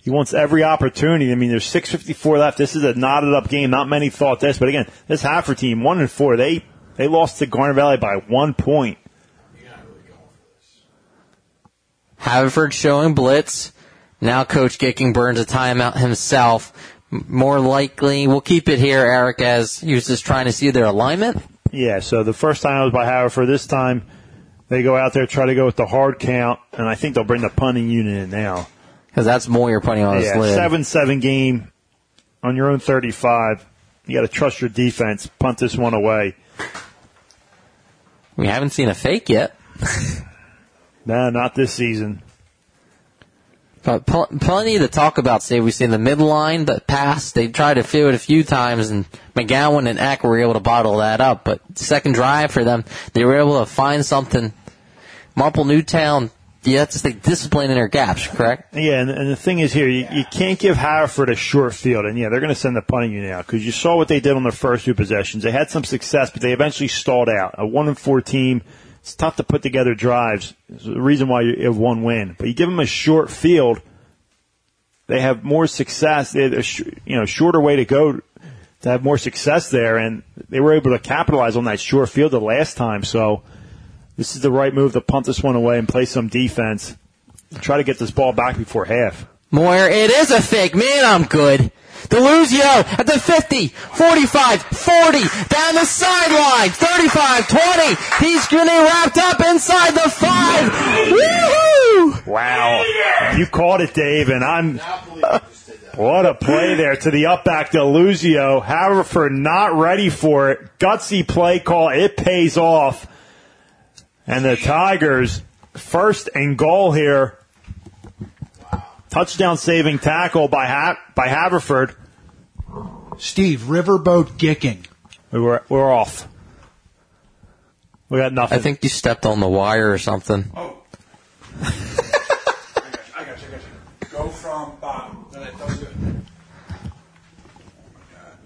he wants every opportunity. I mean, there's six fifty-four left. This is a knotted-up game. Not many thought this, but again, this Haverford team, one and four, they they lost to Garnet Valley by one point. You're not really going for this. Haverford showing blitz. Now Coach Gicking burns a timeout himself. More likely, we'll keep it here, Eric, as he was just trying to see their alignment. Yeah, so the first time it was by Haverford. This time they go out there, try to go with the hard count, and I think they'll bring the punting unit in now. Because that's Moyer punting on his yeah, lid. seven seven game on your own thirty-five. You got to trust your defense. Punt this one away. We haven't seen a fake yet. No, not this season. But pl- plenty to talk about, Steve. We've seen the midline, the pass. They tried to field it a few times, and McGowan and Eck were able to bottle that up. But second drive for them, they were able to find something. Marple Newtown, you have to stay disciplined in their gaps, correct? Yeah, and, and the thing is here, you, you can't give Haverford a short field. And, yeah, they're going to send the punting unit now because you saw what they did on their first two possessions. They had some success, but they eventually stalled out. A one and four team. It's tough to put together drives. It's the reason why you have one win. But you give them a short field, they have more success. They had a sh- you know, shorter way to go to have more success there, and they were able to capitalize on that short field the last time. So this is the right move to punt this one away and play some defense. Try to get this ball back before half. Moyer, it is a fake. Man, I'm good. Deluzio at the fifty, forty-five, forty, down the sideline, thirty-five, twenty. He's going to be wrapped up inside the five. Woohoo! Wow. You called it, Dave, and I'm... What a play there to the up-back Deluzio. Haverford not ready for it. Gutsy play call. It pays off. And the Tigers, first and goal here. Touchdown-saving tackle by ha- by Haverford. Steve, riverboat Gicking. We were we're off. We got nothing. I think you stepped on the wire or something. Oh. I got you. I got you. I got you. Go from bottom. No, that was good. Oh my God.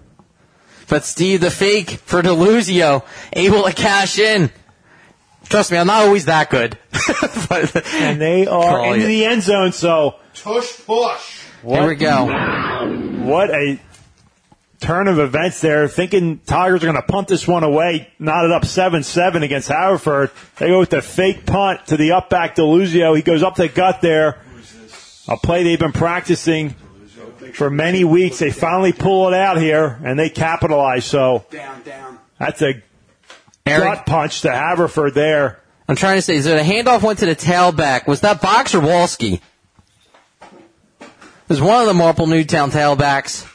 But Steve, the fake for Deluzio, able to cash in. Trust me, I'm not always that good. But and they are into it. The end zone, so. Tush push. What, here we go. What a turn of events there. Thinking Tigers are going to punt this one away. Knotted up seven seven against Haverford. They go with the fake punt to the up-back Deluzio. He goes up the gut there. A play they've been practicing for many weeks. They finally pull it out here, and they capitalize. So down, down. That's a gut punch to Haverford there. I'm trying to say, so the handoff went to the tailback. Was that Box or Walski? There's one of the Marple Newtown tailbacks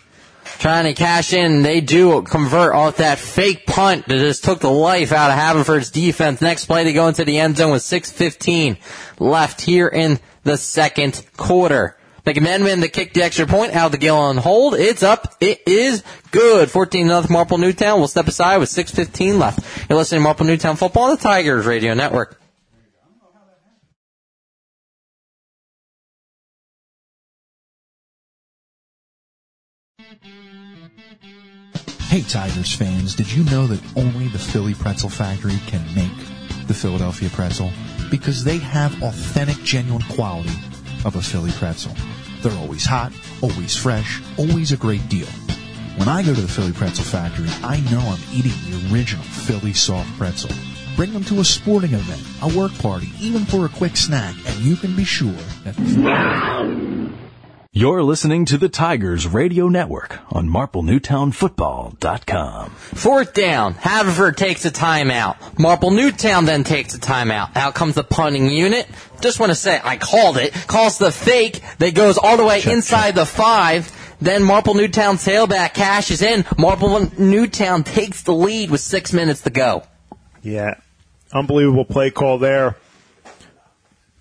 trying to cash in, and they do convert off that fake punt that just took the life out of Haverford's defense. Next play to go into the end zone with six fifteen left here in the second quarter. McMenamin to kick the extra point out of the Gillen hold. It's up. It is good. fourteen nothing Marple Newtown. We'll step aside with six fifteen left. You're listening to Marple Newtown Football on the Tigers Radio Network. Hey Tigers fans, did you know that only the Philly Pretzel Factory can make the Philadelphia pretzel? Because they have authentic, genuine quality of a Philly pretzel. They're always hot, always fresh, always a great deal. When I go to the Philly Pretzel Factory, I know I'm eating the original Philly soft pretzel. Bring them to a sporting event, a work party, even for a quick snack, and you can be sure that the You're listening to the Tigers Radio Network on marple newtown football dot com. Fourth down. Haverford takes a timeout. Marple Newtown then takes a timeout. Out comes the punting unit. just want to say I called it. Calls the fake that goes all the way check, inside check. the five. Then Marple Newtown tailback cashes in. Marple Newtown takes the lead with six minutes to go. Yeah, unbelievable play call there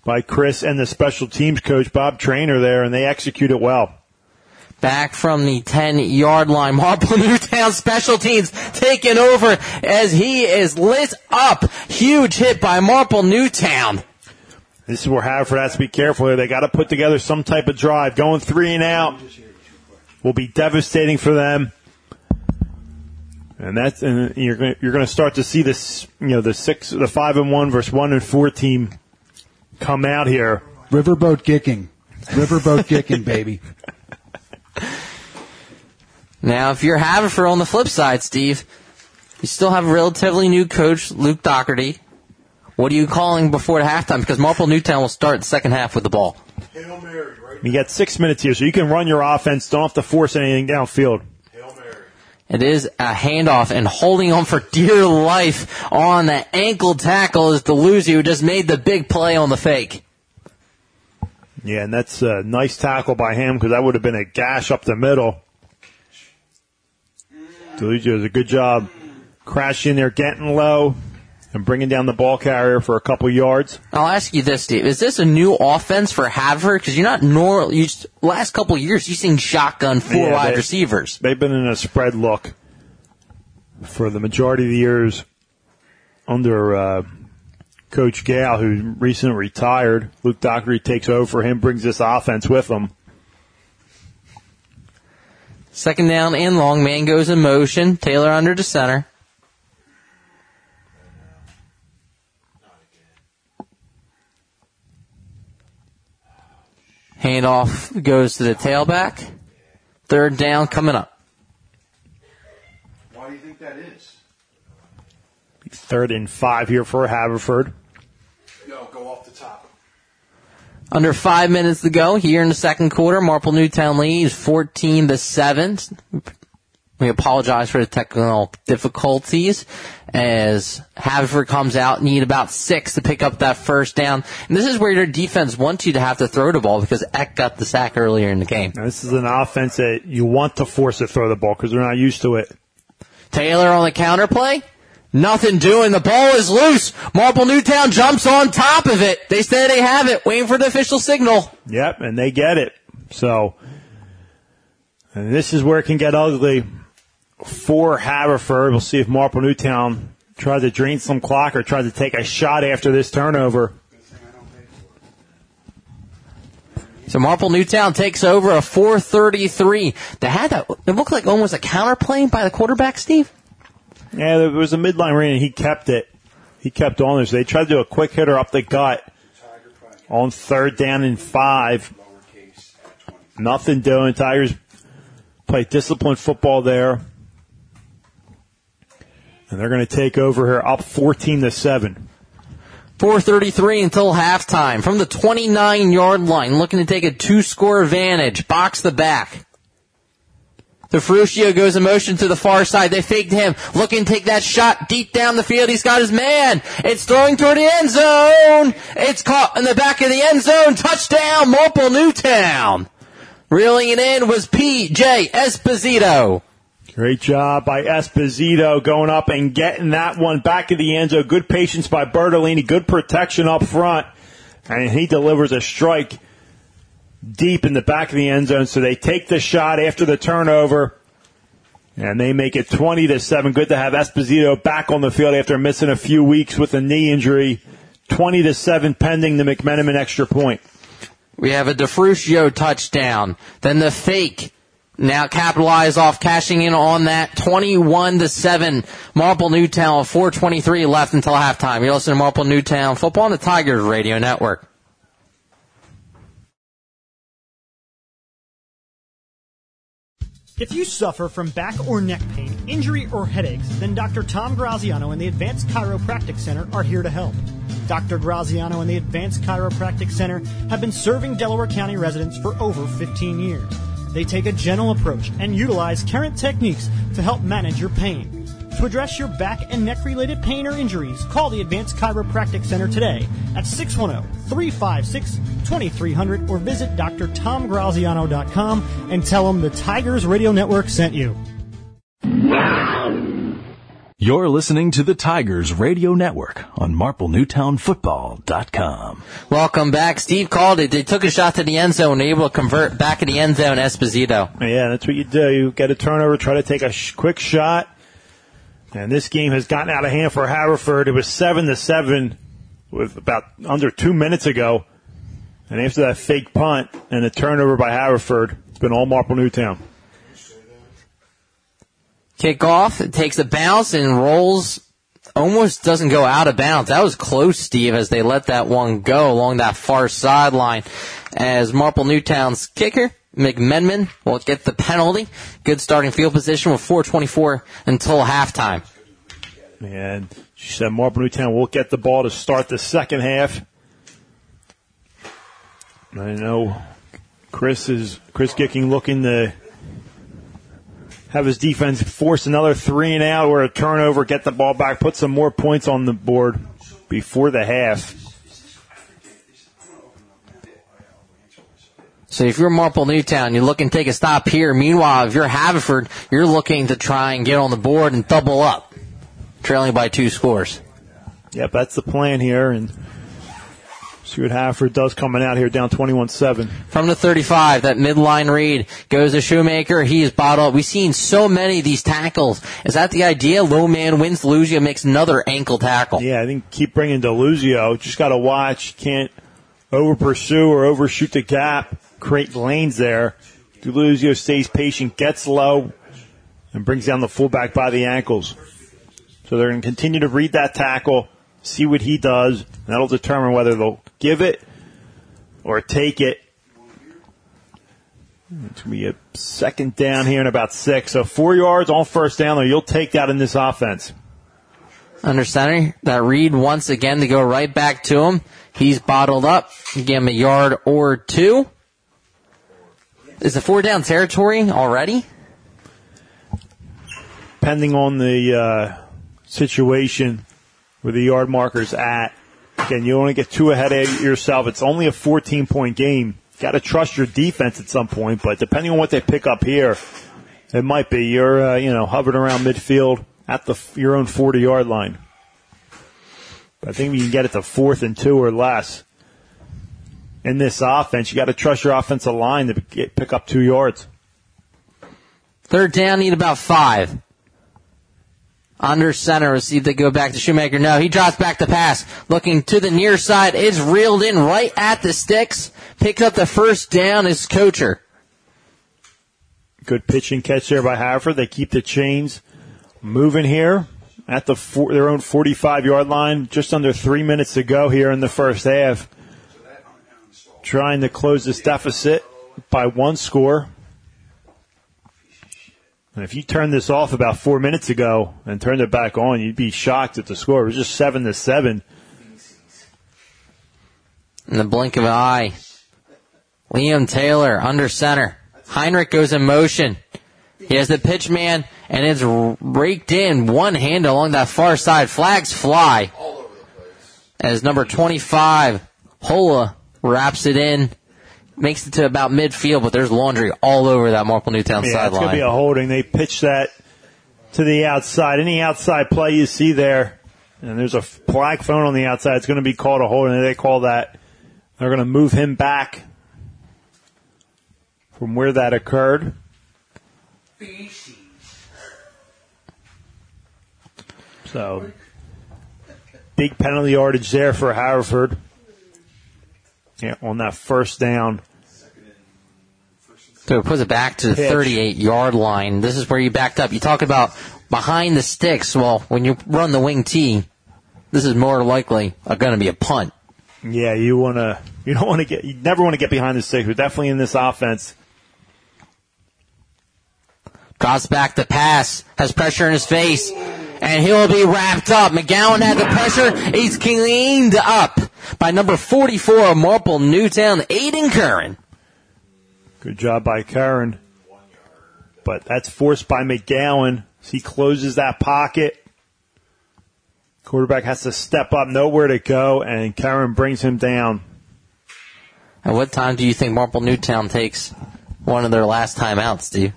by Chris and the special teams coach, Bob Trainer, there, and they execute it well. Back from the ten-yard line, Marple Newtown special teams taking over as he is lit up. Huge hit by Marple Newtown. This is where Haverford has to be careful here. They got to put together some type of drive. Going three and out will be devastating for them, and that's and you're going you're going to start to see this. You know, the six, the five and one versus one and four team come out here. Riverboat Gicking, Riverboat Gicking, baby. Now, if you're Haverford on the flip side, Steve, you still have a relatively new coach, Luke Doherty. What are you calling before the halftime? Because Marple Newtown will start the second half with the ball. Hail Mary, right? You got six minutes here, so you can run your offense. Don't have to force anything downfield. Hail Mary. It is a handoff, and holding on for dear life on the ankle tackle is Deluzio, who just made the big play on the fake. Yeah, and that's a nice tackle by him, because that would have been a gash up the middle. Deluzio does a good job crashing there, getting low, and bringing down the ball carrier for a couple yards. I'll ask you this, Steve. Is this a new offense for Haverford? Because you're not normal. You just, last couple of years, you've seen shotgun four yeah, wide they, receivers. They've been in a spread look for the majority of the years under uh, Coach Gale, who recently retired. Luke Doherty takes over for him, brings this offense with him. Second down and long. Man goes in motion. Taylor under to center. Handoff goes to the tailback. Third down coming up. Why do you think that is? Third and five here for Haverford. No, go off the top. Under five minutes to go here in the second quarter. Marple Newtown leads fourteen to seven. We apologize for the technical difficulties as Haverford comes out, need about six to pick up that first down. And this is where your defense wants you to have to throw the ball because Eck got the sack earlier in the game. Now, this is an offense that you want to force to throw the ball because they're not used to it. Taylor on the counter play. Nothing doing. The ball is loose. Marple Newtown jumps on top of it. They say they have it, waiting for the official signal. Yep, and they get it. So, and this is where it can get ugly for Haverford. We'll see if Marple Newtown tries to drain some clock or tries to take a shot after this turnover. So Marple Newtown takes over a four thirty-three. They had that. It looked like almost a counter play by the quarterback, Steve. Yeah, there was a midline read, and he kept it. He kept on there. So they tried to do a quick hitter up the gut on third down and five. Nothing doing. Tigers play disciplined football there. And they're going to take over here up fourteen to seven. four thirty-three until halftime. From the twenty-nine-yard line, looking to take a two-score advantage. Box the back. DeFruccio goes in motion to the far side. They faked him. Looking to take that shot deep down the field. He's got his man. It's throwing toward the end zone. It's caught in the back of the end zone. Touchdown, Marple Newtown. Reeling it in was P J. Esposito. Great job by Esposito going up and getting that one back of the end zone. Good patience by Bertolini. Good protection up front. And he delivers a strike deep in the back of the end zone, so they take the shot after the turnover, and they make it twenty to seven. Good to have Esposito back on the field after missing a few weeks with a knee injury. twenty to seven pending the McMenamin extra point. We have a DeFruccio touchdown. Then the fake. Now capitalize off cashing in on that. twenty-one to seven. Marple Newtown, four twenty-three left until halftime. You're listening to Marple Newtown Football on the Tigers Radio Network. If you suffer from back or neck pain, injury, or headaches, then Doctor Tom Graziano and the Advanced Chiropractic Center are here to help. Doctor Graziano and the Advanced Chiropractic Center have been serving Delaware County residents for over fifteen years. They take a gentle approach and utilize current techniques to help manage your pain. to address your back and neck-related pain or injuries, call the Advanced Chiropractic Center today at six one zero, three five six, two three zero zero or visit d r tom graziano dot com and tell them the Tigers Radio Network sent you. You're listening to the Tigers Radio Network on marple newtown football dot com. Welcome back. Steve called it. They took a shot to the end zone. They were able to convert back in the end zone, Esposito. Yeah, that's what you do. You get a turnover, try to take a sh- quick shot. And this game has gotten out of hand for Haverford. It was seven to seven with about under two minutes ago. And after that fake punt and a turnover by Haverford, it's been all Marple Newtown. Kickoff, it takes a bounce and rolls, almost doesn't go out of bounds. That was close, Steve, as they let that one go along that far sideline. As Marple Newtown's kicker, McMenamin, will get the penalty. Good starting field position with four twenty-four until halftime. And she said Marple Newtown will get the ball to start the second half. I know Chris is Chris Gicking looking to have his defense force another three and out or a turnover, get the ball back, put some more points on the board before the half. So if you're Marple Newtown, you're looking to take a stop here. Meanwhile, if you're Haverford, you're looking to try and get on the board and double up, trailing by two scores. Yep, that's the plan here, and see what Haverford does coming out here down twenty-one seven. From the thirty-five, that midline read goes to Shoemaker. He is bottled up. We've seen so many of these tackles. Is that the idea? Low man wins. Deluzio makes another ankle tackle. Yeah, I think keep bringing Deluzio. Just got to watch. Can't over-pursue or overshoot the gap. Create lanes there. Deluzio stays patient, gets low, and brings down the fullback by the ankles. So they're going to continue to read that tackle, see what he does, and that'll determine whether they'll give it or take it. It's going to be a second down here in about six. So four yards on first down there. You'll take that in this offense. Under center, that read once again to go right back to him. He's bottled up. Give him a yard or two. Is it four down territory already? Depending on the uh, situation where the yard marker's at. Again, you only get two ahead of yourself. It's only a fourteen-point game. Got to trust your defense at some point, but depending on what they pick up here, it might be you're uh, you know hovering around midfield at the your own forty-yard line. But I think we can get it to fourth and two or less in this offense. You got to trust your offensive line to get, pick up two yards. Third down, need about five. Under center, received to go back to Shoemaker. No, he drops back the pass. Looking to the near side. It's reeled in right at the sticks. Picked up the first down is Kocher. Good pitch and catch there by Haverford. They keep the chains moving here at the four, their own forty-five-yard line. Just under three minutes to go here in the first half. Trying to close this deficit by one score. And if you turned this off about four minutes ago and turned it back on, you'd be shocked at the score. It was just seven to seven. In the blink of an eye, Liam Taylor under center. Heinrich goes in motion. He has the pitch man, and it's raked in one hand along that far side. Flags fly as number twenty-five, Hola, wraps it in. Makes it to about midfield, but there's laundry all over that Marple Newtown yeah, sideline. Yeah, it's going to be a holding. They pitch that to the outside. Any outside play you see there, and there's a flag thrown on the outside, it's going to be called a holding. They call that. They're going to move him back from where that occurred. So, big penalty yardage there for Haverford. Yeah, on that first down. So it puts it back to the thirty-eight-yard line. This is where you backed up. You talk about behind the sticks. Well, when you run the wing tee, this is more likely going to be a punt. Yeah, you want to. You don't want to get. You never want to get behind the sticks. We're definitely in this offense. Drops back the pass. Has pressure in his face. And he'll be wrapped up. McGowan had the pressure. He's cleaned up by number forty-four, Marple Newtown, Aiden Curran. Good job by Curran. But that's forced by McGowan. He closes that pocket. Quarterback has to step up, nowhere to go, and Karen brings him down. At what time do you think Marple Newtown takes one of their last timeouts, Steve?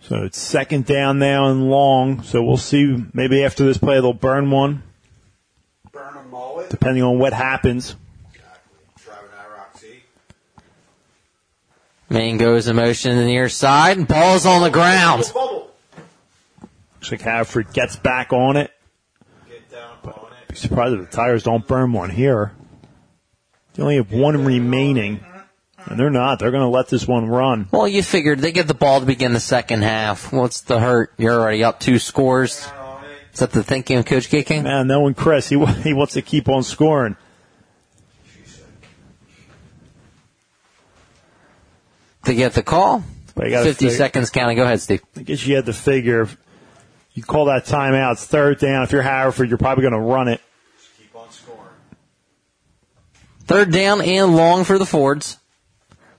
So it's second down now and long, so we'll see. Maybe after this play they'll burn one. Burn a mullet? Depending on what happens. Main goes in motion to the near side, and ball's on the ground. Bubble, bubble. Looks like Haverford gets back on it. Get down on it. Be surprised if the Tigers don't burn one here. They only have get one remaining, on. and they're not. They're going to let this one run. Well, you figured they get the ball to begin the second half. What's the hurt? You're already up two scores. Is that the thinking of Coach Gicking? Man, no one, Chris. He, he wants to keep on scoring. To get the call, fifty fig- seconds counting. Go ahead, Steve. I guess you had to figure, if you call that timeout, it's third down. If you're Haverford, you're probably going to run it. Just keep on scoring. Third down and long for the Fords.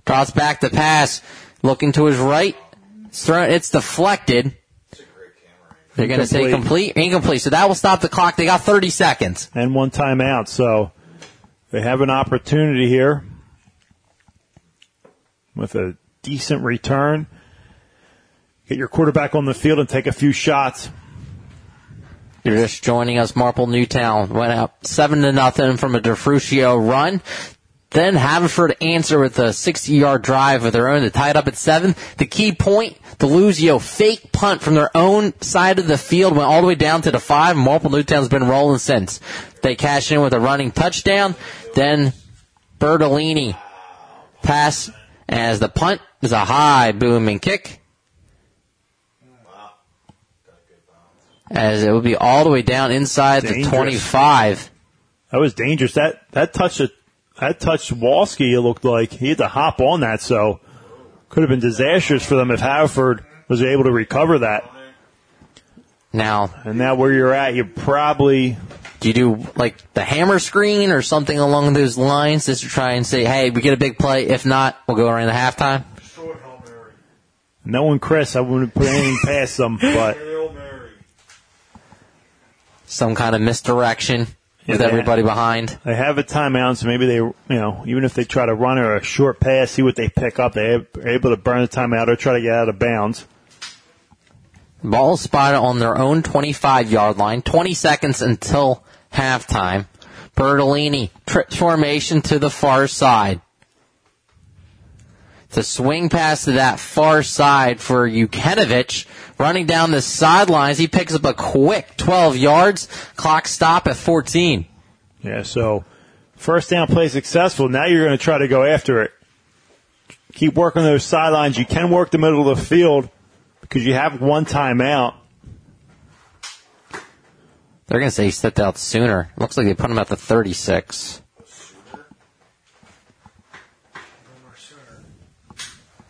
Toss back the pass, looking to his right. It's, thrown, it's deflected. It's a great camera. They're going to say complete, incomplete. So that will stop the clock. They got thirty seconds. And one timeout, so they have an opportunity here. With a decent return, get your quarterback on the field and take a few shots. You're just joining us. Marple Newtown went up seven to nothing from a DeFruccio run. Then Haverford answered with a sixty-yard drive of their own to tie it up at seven. The key point, Deluzio fake punt from their own side of the field went all the way down to the five. Marple Newtown's been rolling since. They cash in with a running touchdown. Then Bertolini pass. As the punt is a high booming kick. As it will be all the way down inside dangerous. The twenty-five. That was dangerous. That that touched a, that touched Walski, it looked like. He had to hop on that, so could have been disastrous for them if Haverford was able to recover that. Now, and now where you're at, you probably... Do you do, like, the hammer screen or something along those lines just to try and say, hey, we get a big play. If not, we'll go around the halftime? Short Hail Mary. No one, Chris. I wouldn't put anything past them, but... Hail Mary. Some kind of misdirection yeah, with everybody have, behind. They have a timeout, so maybe they, you know, even if they try to run or a short pass, see what they pick up. They have, are able to burn the timeout or try to get out of bounds. Ball spotted on their own twenty-five-yard line. twenty seconds until... halftime. Bertolini trips formation to the far side. The swing pass to that far side for Yukenovich. Running down the sidelines, he picks up a quick twelve yards. Clock stop at fourteen. Yeah, so first down play successful. Now you're going to try to go after it. Keep working those sidelines. You can work the middle of the field because you have one timeout. They're going to say he stepped out sooner. Looks like they put him at the thirty-six.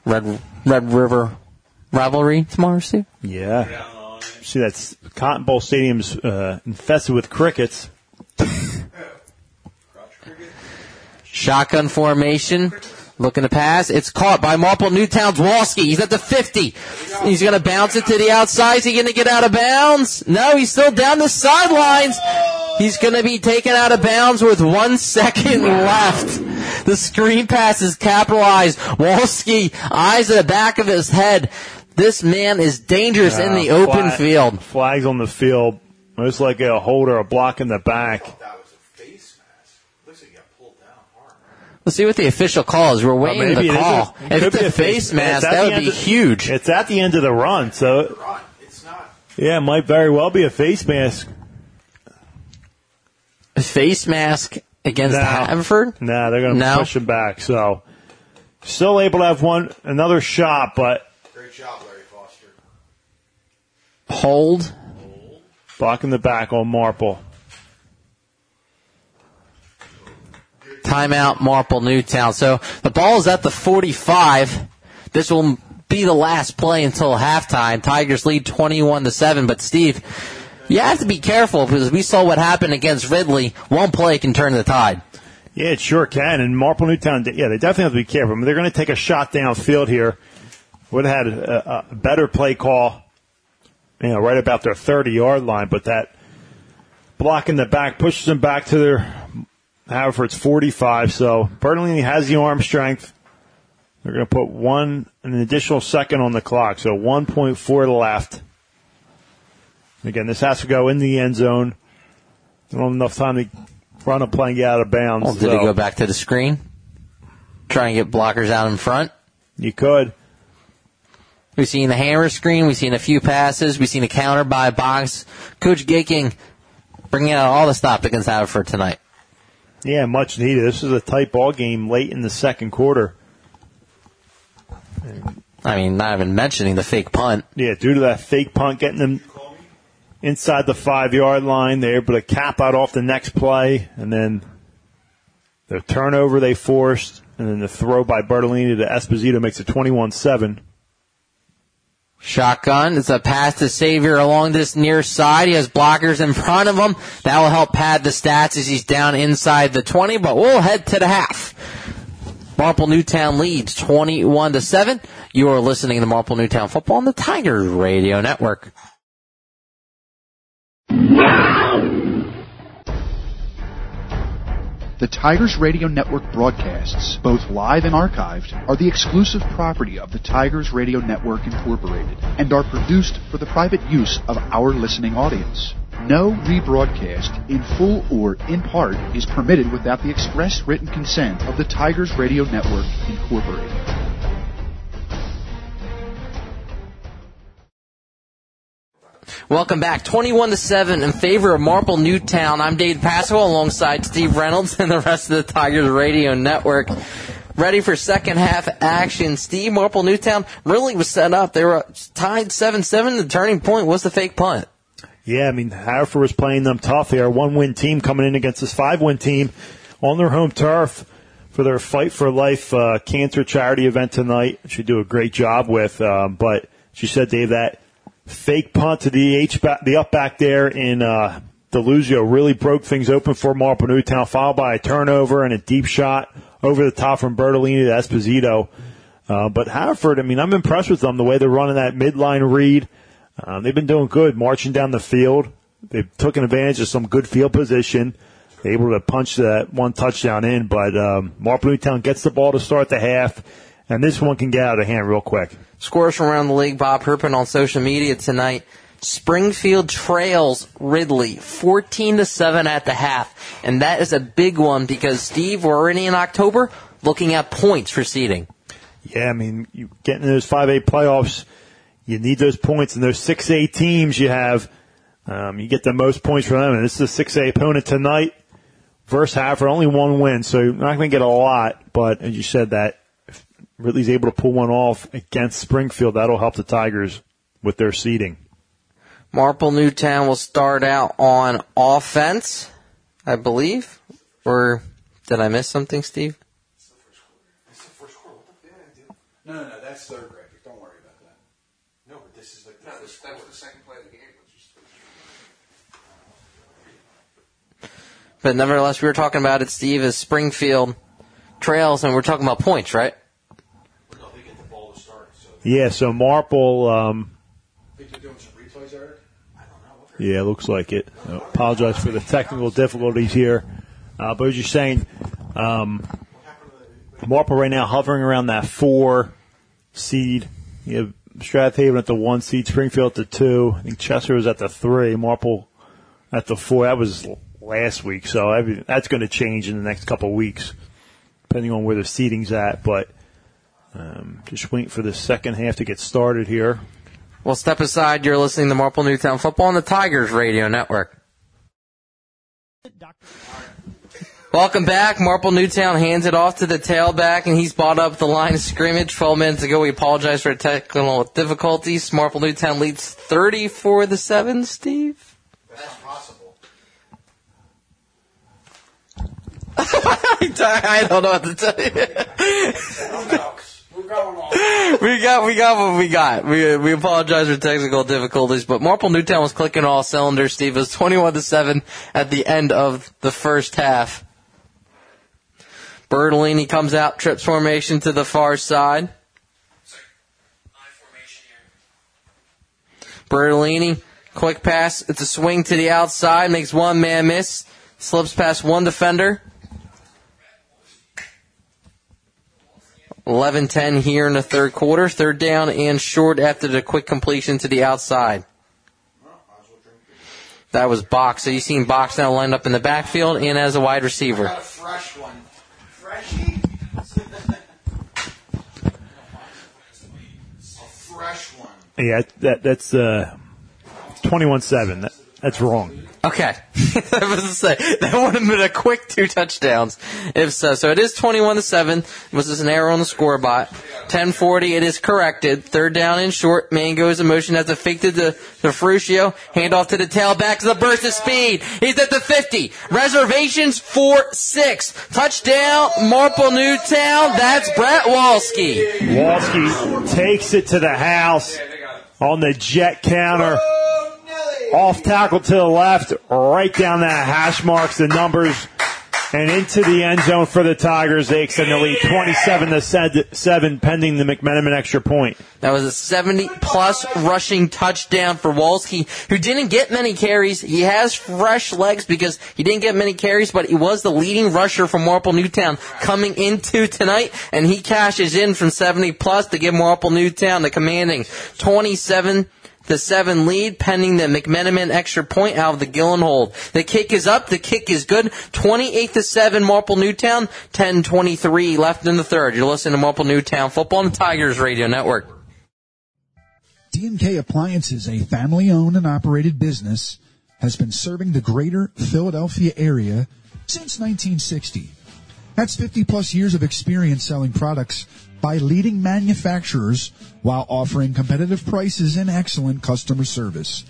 Red Red River rivalry tomorrow, Steve? Yeah. See, that's Cotton Bowl Stadium's uh, infested with crickets. Shotgun formation. Looking to pass. It's caught by Marple Newtown's Walski. He's at the fifty. He's going to bounce it to the outside. Is he going to get out of bounds? No, he's still down the sidelines. He's going to be taken out of bounds with one second left. The screen pass is capitalized. Walski, eyes at the back of his head. This man is dangerous uh, in the open flag, field. Flags on the field. Most likely a hold or a block in the back. Let's see what the official call is. We're waiting well, the call. It if it's a face mask, that would be of, huge. It's at the end of the run, so run. It's not. Yeah, it might very well be a face mask. A face mask against nah. Haverford? No, nah, they're going to no. push him back. So still able to have one another shot, but great job, Larry Foster. Hold. Hold. Blocking the back on Marple. Timeout, Marple Newtown. So the ball is at the forty-five. This will be the last play until halftime. Tigers lead twenty-one to seven. But, Steve, you have to be careful because we saw what happened against Ridley. One play can turn the tide. Yeah, it sure can. And Marple Newtown, yeah, they definitely have to be careful. I mean, they're going to take a shot downfield here. Would have had a, a better play call you know, right about their thirty-yard line, but that block in the back pushes them back to their Haverford's forty-five. So Bertolini has the arm strength. They're going to put one an additional second on the clock, so one point four left. Again, this has to go in the end zone. They don't have enough time to run a play and get out of bounds. Well, did so. It go back to the screen? Try and get blockers out in front? You could. We've seen the hammer screen. We've seen a few passes. We've seen a counter by Box. Coach Gicking bringing out all the stop against Haverford tonight. Yeah, much needed. This is a tight ball game late in the second quarter. I mean, not even mentioning the fake punt. Yeah, due to that fake punt getting them inside the five-yard line, they're able to cap out off the next play, and then the turnover they forced, and then the throw by Bertolini to Esposito makes it twenty-one seven. Shotgun. It's a pass to Xavier along this near side. He has blockers in front of him. That will help pad the stats as he's down inside the twenty, but we'll head to the half. Marple Newtown leads twenty-one to seven. You are listening to Marple Newtown Football on the Tigers Radio Network. The Tigers Radio Network broadcasts, both live and archived, are the exclusive property of the Tigers Radio Network Incorporated and are produced for the private use of our listening audience. No rebroadcast, in full or in part, is permitted without the express written consent of the Tigers Radio Network Incorporated. Welcome back. twenty-one to seven in favor of Marple Newtown. I'm Dave Pasco alongside Steve Reynolds and the rest of the Tigers Radio Network. Ready for second half action. Steve, Marple Newtown really was set up. They were tied seven seven. The turning point was the fake punt. Yeah, I mean, Haverford was playing them tough. They are a one-win team coming in against this five-win team on their home turf for their Fight for Life uh, cancer charity event tonight. Should do a great job with. Um, but she said, Dave, that fake punt to the H back, the up back there in uh, Deluzio really broke things open for Marple Newtown, followed by a turnover and a deep shot over the top from Bertolini to Esposito. Uh, but Haverford, I mean, I'm impressed with them, the way they're running that midline read. Um, they've been doing good, marching down the field. They've taken advantage of some good field position. They're able to punch that one touchdown in, but um, Marple Newtown gets the ball to start the half, and this one can get out of hand real quick. Scores from around the league. Bob Herpin on social media tonight. Springfield trails Ridley fourteen to seven at the half, and that is a big one because, Steve, we're already in October looking at points for seeding. Yeah, I mean, you get into those five A playoffs, you need those points, and those six A teams you have, um, you get the most points from them. And this is a six A opponent tonight versus Haverford, only one win, so you're not going to get a lot. But as you said, that if Ridley's able to pull one off against Springfield, that'll help the Tigers with their seeding. Marple Newtown will start out on offense, I believe. Or did I miss something, Steve? It's the first quarter. It's the first quarter. What the yeah, dude? No, no, no, that's third grade. That was the second play of the game. But nevertheless, we were talking about it, Steve, as Springfield trails, and we're talking about points, right? Well, no, they get the ball to start. So yeah, so Marple... Um, I think they're doing some replays, Eric? I don't know. Yeah, looks like it. I apologize for the technical difficulties here. Uh, but as you're saying, um, Marple right now hovering around that four seed. You have Strath Haven at the one seed, Springfield at the two. I think Chester was at the three, Marple at the four. That was last week, so every, that's going to change in the next couple of weeks, depending on where the seeding's at. But um, just waiting for the second half to get started here. Well, step aside. You're listening to Marple Newtown Football on the Tigers Radio Network. Welcome back. Marple Newtown hands it off to the tailback, and he's brought up the line of scrimmage twelve minutes ago. We apologize for technical difficulties. Marple Newtown leads thirty-four to seven, Steve? That's possible. I don't know what to tell you. we got we got what we got. We we apologize for technical difficulties, but Marple Newtown was clicking all cylinders, Steve. It was twenty-one to seven at the end of the first half. Bertolini comes out, trips formation to the far side. Sorry. My formation here. Bertolini, quick pass. It's a swing to the outside. Makes one man miss. Slips past one defender. eleven ten here in the third quarter. Third down and short after the quick completion to the outside. That was Box. So you've seen Box now lined up in the backfield and as a wide receiver. I got a fresh one. Freshie? A fresh one. Yeah, that, that's uh, twenty-one seven. That, that's wrong. Okay. That was to say, that would have been a quick two touchdowns. If so, so it is twenty-one to seven. Was this an error on the scorebot? ten forty, it is corrected. Third down and short. Man goes in motion as a fake to the DeFruccio. Hand off to the tailback to the burst of speed. He's at the fifty. Reservations four six. Touchdown, Marple Newtown. That's Brett Walski. Walski takes it to the house on the jet counter. Off tackle to the left, right down that hash marks, the numbers, and into the end zone for the Tigers. They extend the lead twenty-seven to seven, pending the McMenamin extra point. That was a seventy-plus rushing touchdown for Walski, who didn't get many carries. He has fresh legs because he didn't get many carries, but he was the leading rusher for Marple Newtown coming into tonight, and he cashes in from seventy-plus to give Marple Newtown the commanding twenty-seven the seven lead, pending the McMenamin extra point out of the Gillen hold. The kick is up. The kick is good. twenty-eight to seven, Marple Newtown. ten twenty-three left in the third. You're listening to Marple Newtown Football on the Tigers Radio Network. D and K Appliances, a family-owned and operated business, has been serving the greater Philadelphia area since nineteen sixty. That's fifty-plus years of experience selling products by leading manufacturers while offering competitive prices and excellent customer service.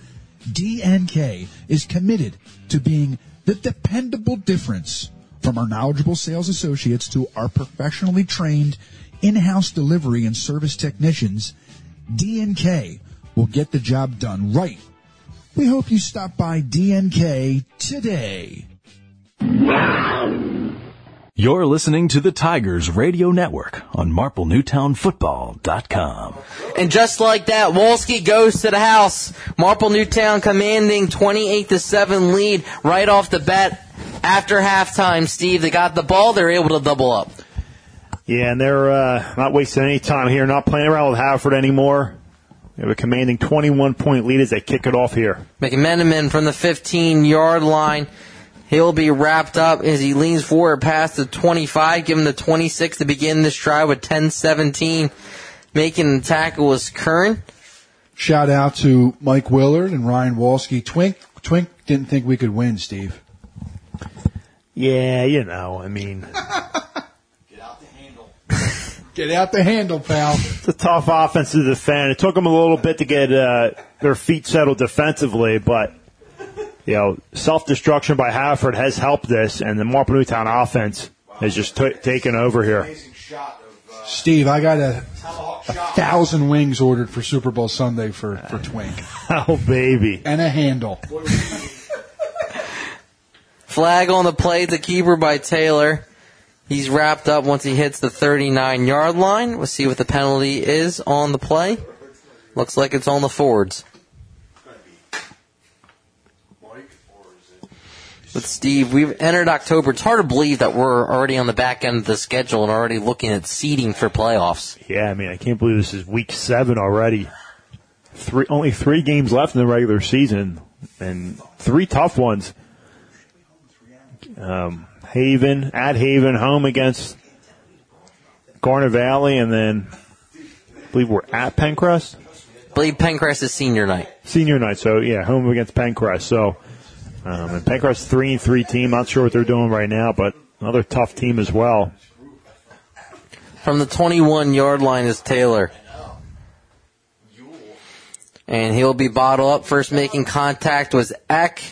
D and K is committed to being the dependable difference. From our knowledgeable sales associates to our professionally trained in-house delivery and service technicians, D and K will get the job done right. We hope you stop by D and K today. You're listening to the Tigers Radio Network on marple newtown football dot com. And just like that, Wolski goes to the house. Marple Newtown commanding twenty-eight to seven lead right off the bat after halftime. Steve, they got the ball. They're able to double up. Yeah, and they're uh, not wasting any time here, not playing around with Haverford anymore. They have a commanding twenty-one point lead as they kick it off here. McMenamin from the fifteen-yard line. He'll be wrapped up as he leans forward past the twenty-five, giving the twenty-six to begin this drive with ten seventeen. Making the tackle is Kern. Shout out to Mike Willard and Ryan Walski. Twink, Twink didn't think we could win, Steve. Yeah, you know, I mean. Get out the handle. Get out the handle, pal. It's a tough offense to defend. It took them a little bit to get uh, their feet settled defensively, but. You know, self-destruction by Haverford has helped this, and the Marple Newtown offense has just t- taken over here. Steve, I got a, a thousand wings ordered for Super Bowl Sunday for, for Twink. Oh, baby. And a handle. Flag on the play, the keeper by Taylor. He's wrapped up once he hits the thirty-nine-yard line. We'll see what the penalty is on the play. Looks like it's on the Fords. But, Steve, we've entered October. It's hard to believe that we're already on the back end of the schedule and already looking at seeding for playoffs. Yeah, I mean, I can't believe this is week seven already. Three, only three games left in the regular season, and three tough ones. Um, Haven, at Haven, home against Garnet Valley, and then I believe we're at Pencrest. I believe Pencrest is senior night. Senior night, so, yeah, home against Pencrest, so... Um, and Pencrest three and three team. Not sure what they're doing right now, but another tough team as well. From the twenty-one-yard line is Taylor, and he'll be bottled up. First making contact was Eck,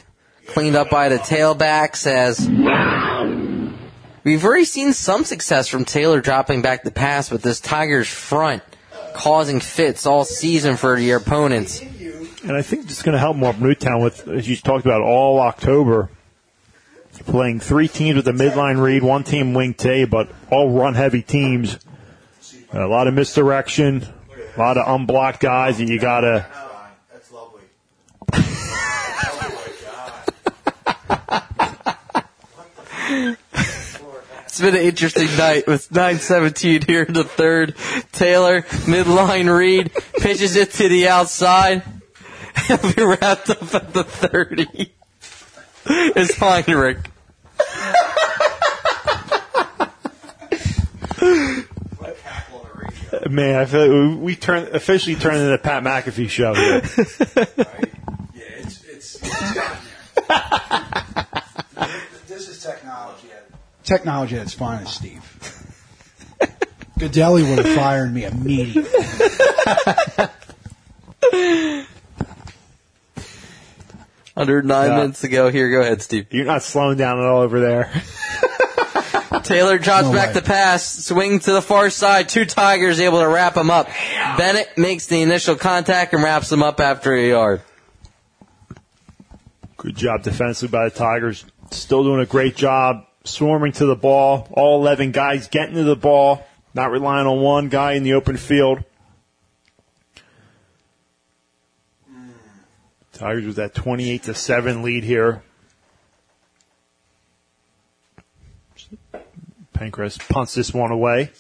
cleaned up by the tailback. Says we've already seen some success from Taylor dropping back the pass, but this Tigers front causing fits all season for your opponents. And I think it's going to help Marple Newtown with, as you talked about, all October, playing three teams with a midline read, one team wing T, but all run-heavy teams. A lot of misdirection, a lot of unblocked guys that you got to It's been an interesting night with nine seventeen here in the third. Taylor, midline read, pitches it to the outside. It'll be wrapped up at the thirty. It's Heinrich. Man, I feel like we, we turn officially turned into the Pat McAfee show here. Right? Yeah, it's it's, it's down there. This is technology at technology at its finest, Steve. Goodell would have fired me immediately. one hundred nine yeah. minutes to go here. Go ahead, Steve. You're not slowing down at all over there. Taylor drops no back the pass, swing to the far side. Two Tigers able to wrap him up. Damn. Bennett makes the initial contact and wraps him up after a yard. Good job defensively by the Tigers. Still doing a great job swarming to the ball. All eleven guys getting to the ball, not relying on one guy in the open field. Mm. Tigers with that twenty-eight to seven lead here. Pencrest punts this one away.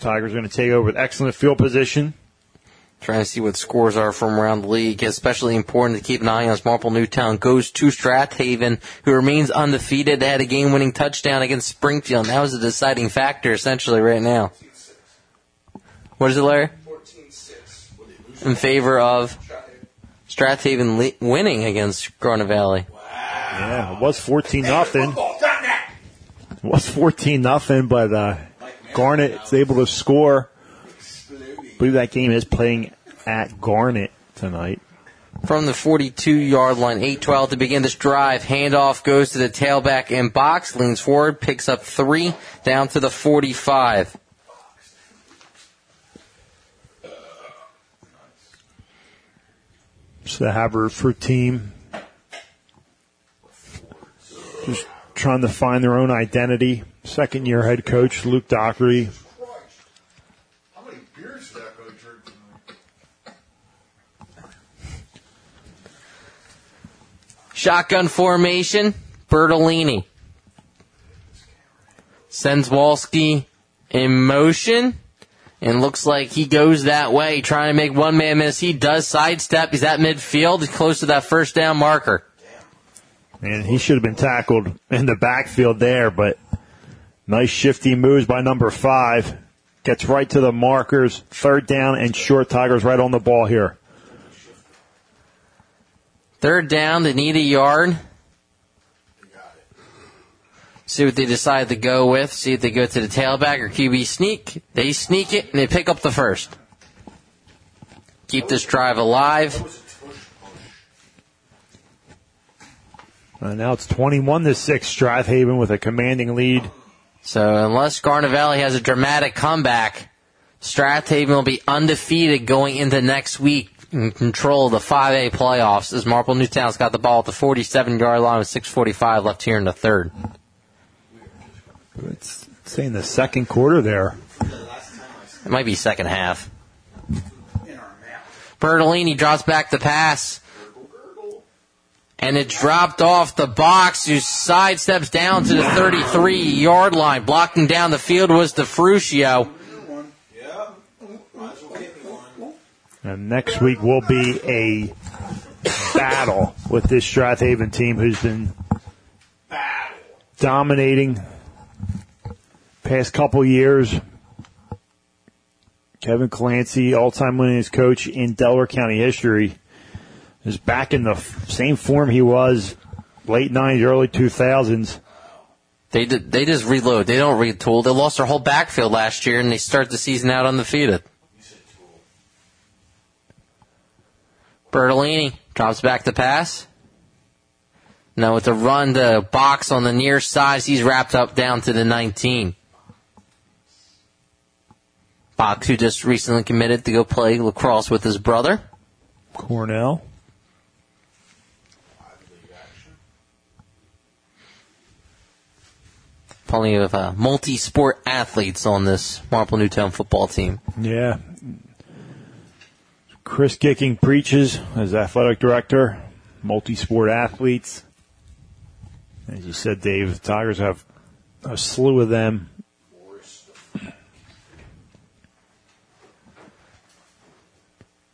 Tigers are going to take over with excellent field position. Trying to see what scores are from around the league. Especially important to keep an eye on as Marple Newtown goes to Strath Haven, who remains undefeated. They had a game-winning touchdown against Springfield. And that was a deciding factor, essentially, right now. What is it, Larry? fourteen six. In favor of Strath Haven le- winning against Garnet Valley. Wow. Yeah, it was fourteen nothing. It was fourteen nothing, but uh, Garnet is able to score. I believe that game is playing at Garnet tonight. From the forty-two-yard line, eight twelve to begin this drive. Handoff goes to the tailback in box, leans forward, picks up three, down to the forty-five. So the Haverford team just trying to find their own identity. Second-year head coach Luke Dockery. How many beers did that coach drink tonight? Shotgun formation. Bertolini sends Walski in motion, and looks like he goes that way, trying to make one man miss. He does sidestep. He's at midfield. He's close to that first down marker. And he should have been tackled in the backfield there, but nice shifty moves by number five. Gets right to the markers. Third down and short. Tigers right on the ball here. Third down. They need a yard. See what they decide to go with. See if they go to the tailback or Q B sneak. They sneak it, and they pick up the first. Keep this drive alive. Uh, now it's twenty-one to six, Strath Haven with a commanding lead. So unless Garnet Valley has a dramatic comeback, Strath Haven will be undefeated going into next week and control the five A playoffs as Marple Newtown's got the ball at the forty-seven-yard line with six forty-five left here in the third. It's, it's in the second quarter there. It might be second half. Bertolini drops back the pass. And it dropped off the box, who sidesteps down to the thirty-three-yard line. Blocking down the field was DeFruccio. And next week will be a battle with this Strath Haven team who's been dominating past couple years. Kevin Clancy, all-time winningest coach in Delaware County history, is back in the f- same form he was late nineties, early two thousands. They did, they just reload. They don't retool. They lost their whole backfield last year, and they start the season out undefeated. Bertolini drops back the pass. Now it's a run to box on the near side. He's wrapped up down to the nineteen. Box, who just recently committed to go play lacrosse with his brother, Cornell. Plenty of uh, multi-sport athletes on this Marple Newtown football team. Yeah. Chris Gicking preaches as athletic director, multi-sport athletes. As you said, Dave, the Tigers have a slew of them.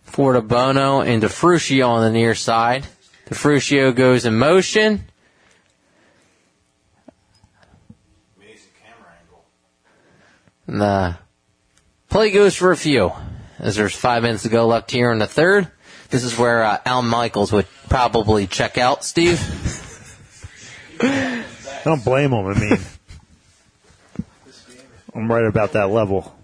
Fortabono and DeFruccio on the near side. DeFruccio goes in motion. Amazing camera angle. And the play goes for a few. As there's five minutes to go left here in the third. This is where uh, Al Michaels would probably check out, Steve. Don't blame him, I mean. I'm right about that level.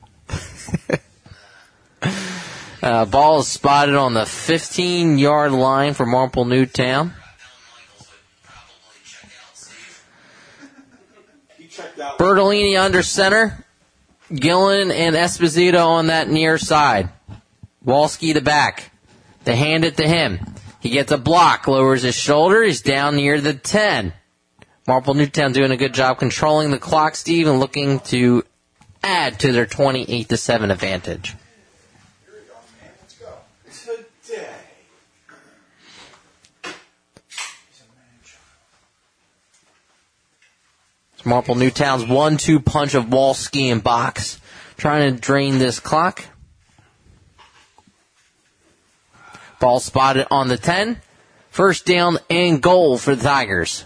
Uh, ball is spotted on the fifteen-yard line for Marple Newtown. Bertolini under center. Gillen and Esposito on that near side. Walski to back. They hand it to him. He gets a block, lowers his shoulder. He's down near the ten. Marple Newtown doing a good job controlling the clock, Steve, and looking to add to their twenty-eight to seven advantage. Marple Newtown's one two punch of Walski and Box. Trying to drain this clock. Ball spotted on the ten. First down and goal for the Tigers.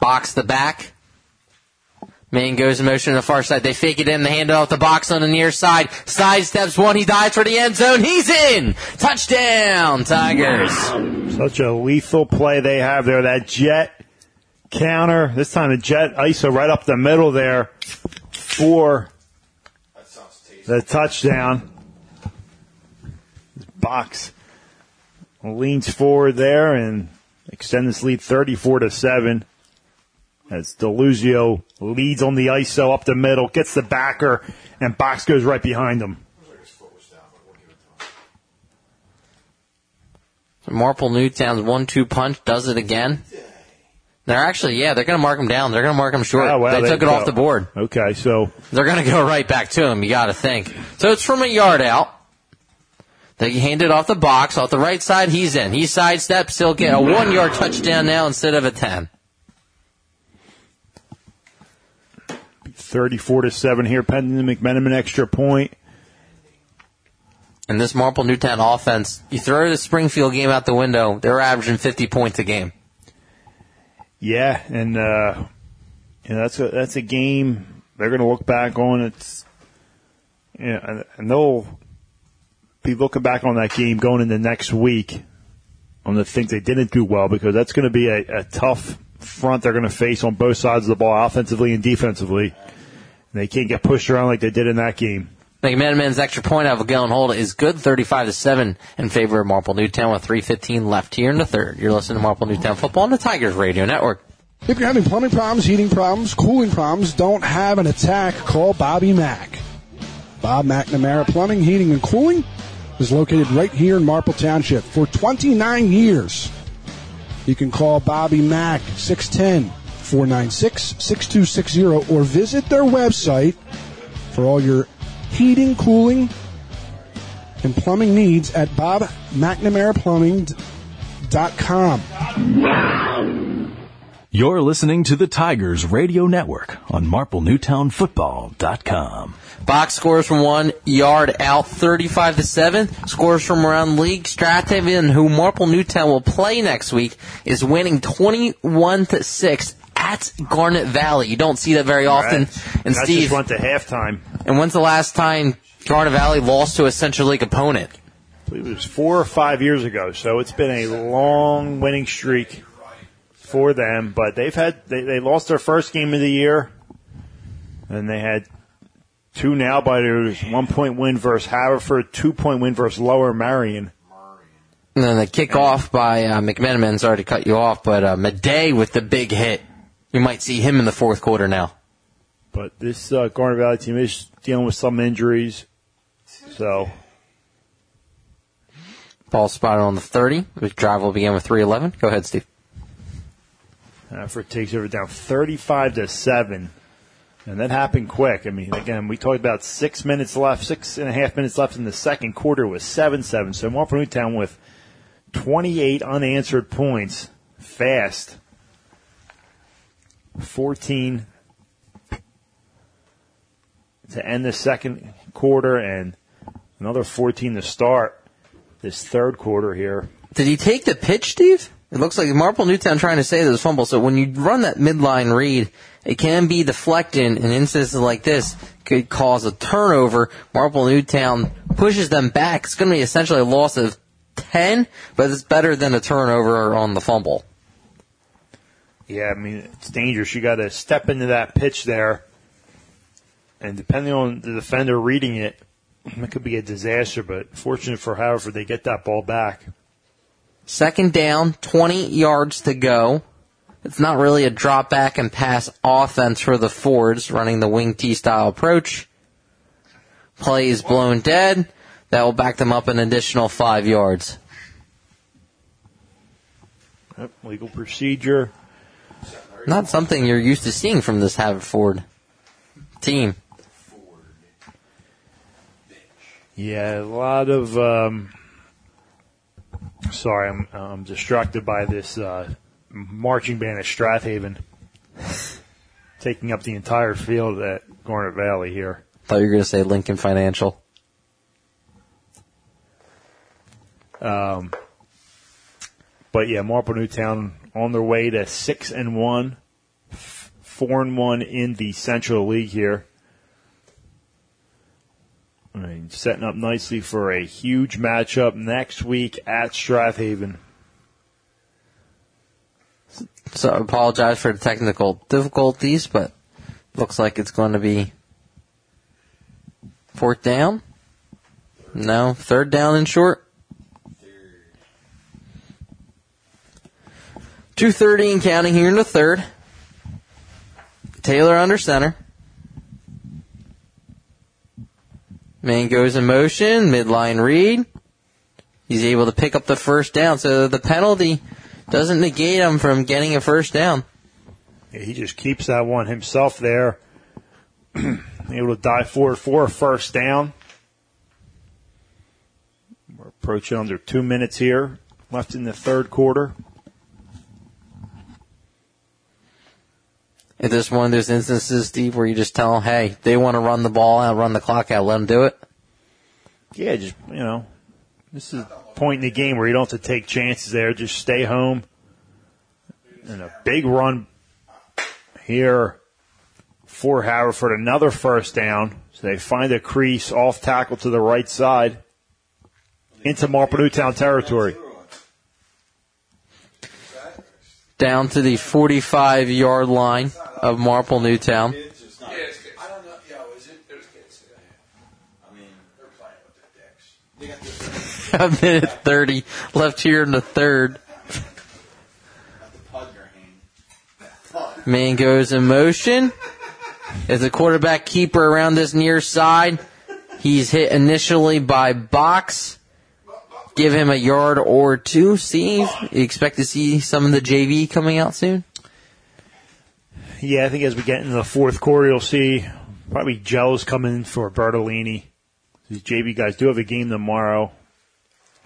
Box the back. Man goes in motion to the far side. They fake it in. They hand it off the Box on the near side. Sidesteps one. He dives for the end zone. He's in. Touchdown, Tigers. Such a lethal play they have there. That jet counter. This time a jet I S O right up the middle there for the touchdown. Box leans forward there and extend this lead thirty-four to seven. As Deluzio leads on the I S O up the middle, gets the backer, and Box goes right behind him. Marple Newtown's one two punch does it again. They're actually, yeah, they're going to mark him down. They're going to mark him short. Oh, well, they, they took it go. off the board. Okay, so. They're going to go right back to him, you got to think. So it's from a yard out. They hand it off the Box. Off the right side, he's in. He sidesteps. He'll get a one-yard touchdown now instead of a ten. thirty-four to seven here, pending the McMenamin extra point. And this Marple Newtown offense, you throw the Springfield game out the window, they're averaging fifty points a game. Yeah, and uh, you know, that's a that's a game they're going to look back on. It's you know, and they'll be looking back on that game going into next week on the things they didn't do well, because that's going to be a, a tough front they're going to face on both sides of the ball, offensively and defensively. They can't get pushed around like they did in that game. McMenamin's extra point out of a Gillen hold is good, thirty-five to seven in favor of Marple Newtown with three fifteen left here in the third. You're listening to Marple Newtown Football on the Tigers Radio Network. If you're having plumbing problems, heating problems, cooling problems, don't have an attack, call Bobby Mack. Bob McNamara Plumbing, Heating, and Cooling is located right here in Marple Township for twenty-nine years. You can call Bobby Mack, six one zero, four nine six, six two six zero, or visit their website for all your heating, cooling, and plumbing needs at bob mcnamara plumbing dot com. You're listening to the Tigers Radio Network on marple newtown football dot com. Box scores from one yard out, thirty-five to seven. Scores from around league. Strath Haven, who Marple Newtown will play next week, is winning twenty-one to six at Garnet Valley. You don't see that very often. Right. And I Steve, just went to halftime. And when's the last time Garnet Valley lost to a Central League opponent? I believe it was four or five years ago. So it's been a long winning streak for them. But they've had they, they lost their first game of the year, and they had two now biters, one-point win versus Haverford, two-point win versus Lower Marion. And then the kickoff by uh, McMenamin, sorry to cut you off, but uh, Madej with the big hit. You might see him in the fourth quarter now. But this uh, Garnet Valley team is dealing with some injuries. So, ball spotted on the thirty. The drive will begin with three eleven. Go ahead, Steve. Haverford takes over down thirty-five to seven. And that happened quick. I mean, again, we talked about six minutes left, six and a half minutes left in the second quarter was seven seven. So Marple Newtown with twenty-eight unanswered points fast. fourteen to end the second quarter and another fourteen to start this third quarter here. Did he take the pitch, Steve? It looks like Marple Newtown trying to save those fumbles. So when you run that midline read, it can be deflected, and in instances like this could cause a turnover. Marple Newtown pushes them back. It's going to be essentially a loss of ten, but it's better than a turnover on the fumble. Yeah, I mean, it's dangerous. You got to step into that pitch there, and depending on the defender reading it, it could be a disaster, but fortunate for Haverford, they get that ball back. Second down, twenty yards to go. It's not really a drop back and pass offense for the Fords, running the wing T style approach. Play is blown dead. That will back them up an additional five yards. Yep, legal procedure. Not something you're used to seeing from this Haverford team. Yeah, a lot of... Um, Sorry, I'm, I'm distracted by this uh, marching band at Strath Haven taking up the entire field at Garnet Valley here. Thought you were going to say Lincoln Financial. Um, but yeah, Marple Newtown on their way to six and one, four and one in the Central League here. All right, setting up nicely for a huge matchup next week at Strath Haven. So I apologize for the technical difficulties, but looks like it's going to be fourth down. No, third down and short. two thirty and counting here in the third. Taylor under center. Man goes in motion, midline read. He's able to pick up the first down, so the penalty doesn't negate him from getting a first down. Yeah, he just keeps that one himself there. Able to dive forward for a first down. We're approaching under two minutes here, left in the third quarter. Is this one of those instances, Steve, where you just tell them, hey, they want to run the ball out, run the clock out, let them do it? Yeah, just, you know, this is a point in the game where you don't have to take chances there. Just stay home. And a big run here for Haverford, another first down. So they find a crease, off tackle to the right side, into Marple Newtown territory. Down to the forty-five-yard line of Marple Newtown. Yeah, it's kids. I don't know. Yeah, is it? There's kids. I mean, they're playing with their decks. A minute thirty left here in the third. Man goes in motion. As a quarterback keeper around this near side, he's hit initially by Box. Give him a yard or two, Steve. You expect to see some of the J V coming out soon? Yeah, I think as we get into the fourth quarter, you'll see probably Joe's coming for Bertolini. These J V guys do have a game tomorrow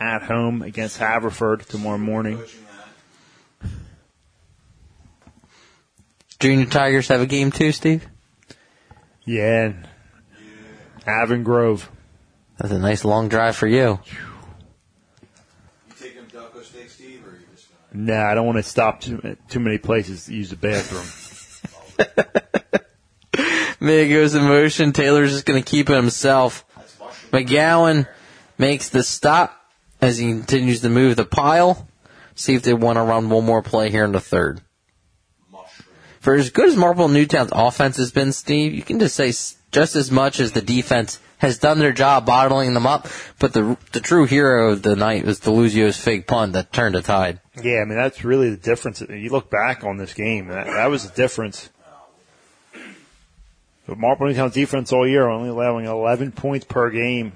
at home against Haverford tomorrow morning. Junior Tigers have a game too, Steve? Yeah. Avon Grove. That's a nice long drive for you. No, nah, I don't want to stop too, too many places to use the bathroom. Man goes in motion. Taylor's just going to keep it himself. McGowan makes the stop as he continues to move the pile. See if they want to run one more play here in the third. For as good as Marple Newtown's offense has been, Steve, you can just say just as much as the defense has done their job bottling them up, but the the true hero of the night was Deluzio's fake punt that turned the tide. Yeah, I mean, that's really the difference. You look back on this game, that, that was the difference. But Marple Newtown's defense all year, only allowing eleven points per game.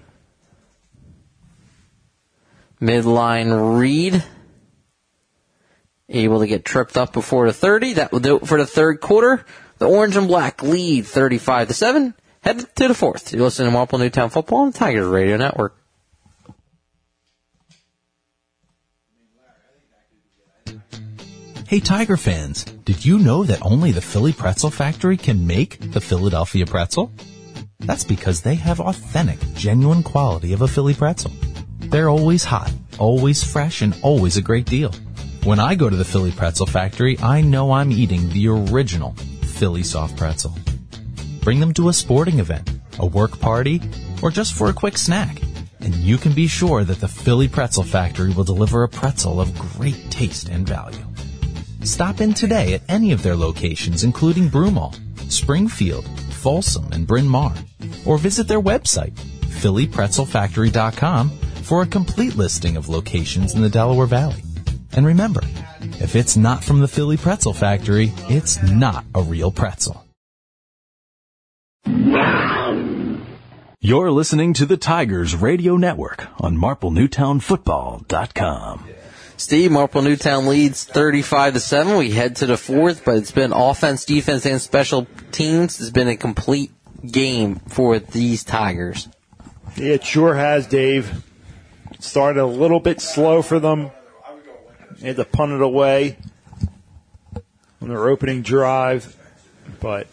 Midline read. Able to get tripped up before the thirty. That will do it for the third quarter. The orange and black lead thirty-five to seven. Head to the fourth. You listen to Marple Newtown Football on the Tigers Radio Network. Hey, Tiger fans, did you know that only the Philly Pretzel Factory can make the Philadelphia pretzel? That's because they have authentic, genuine quality of a Philly pretzel. They're always hot, always fresh, and always a great deal. When I go to the Philly Pretzel Factory, I know I'm eating the original Philly soft pretzel. Bring them to a sporting event, a work party, or just for a quick snack, and you can be sure that the Philly Pretzel Factory will deliver a pretzel of great taste and value. Stop in today at any of their locations, including Broomall, Springfield, Folsom, and Bryn Mawr, or visit their website, philly pretzel factory dot com, for a complete listing of locations in the Delaware Valley. And remember, if it's not from the Philly Pretzel Factory, it's not a real pretzel. You're listening to the Tigers Radio Network on marple newtown football dot com. Steve, Marple Newtown leads thirty-five to seven. We head to the fourth, but it's been offense, defense, and special teams. It's been a complete game for these Tigers. It sure has, Dave. Started a little bit slow for them. They had to punt it away on their opening drive, but